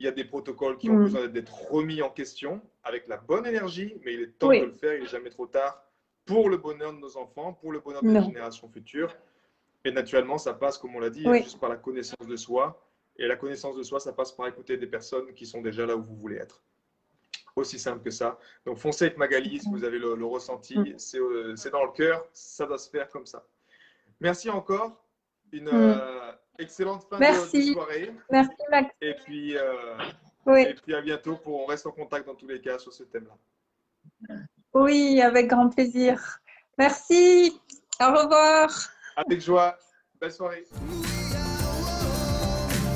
il y a des protocoles qui ont mm. besoin d'être remis en question avec la bonne énergie, mais il est temps oui. de le faire, il n'est jamais trop tard pour le bonheur de nos enfants, pour le bonheur des non. générations futures. Et naturellement, ça passe, comme on l'a dit, oui. juste par la connaissance de soi. Et la connaissance de soi, ça passe par écouter des personnes qui sont déjà là où vous voulez être. Aussi simple que ça. Donc, foncez avec Magali, si vous avez le, le ressenti. Mm. C'est euh, dans le cœur, ça doit se faire comme ça. Merci encore. Une mm. euh, excellente fin Merci. de, de soirée. Merci, Max. Et puis, euh, oui. et puis, à bientôt. Pour, on reste en contact dans tous les cas sur ce thème-là. Oui, avec grand plaisir. Merci. Au revoir. Avec joie. Belle soirée.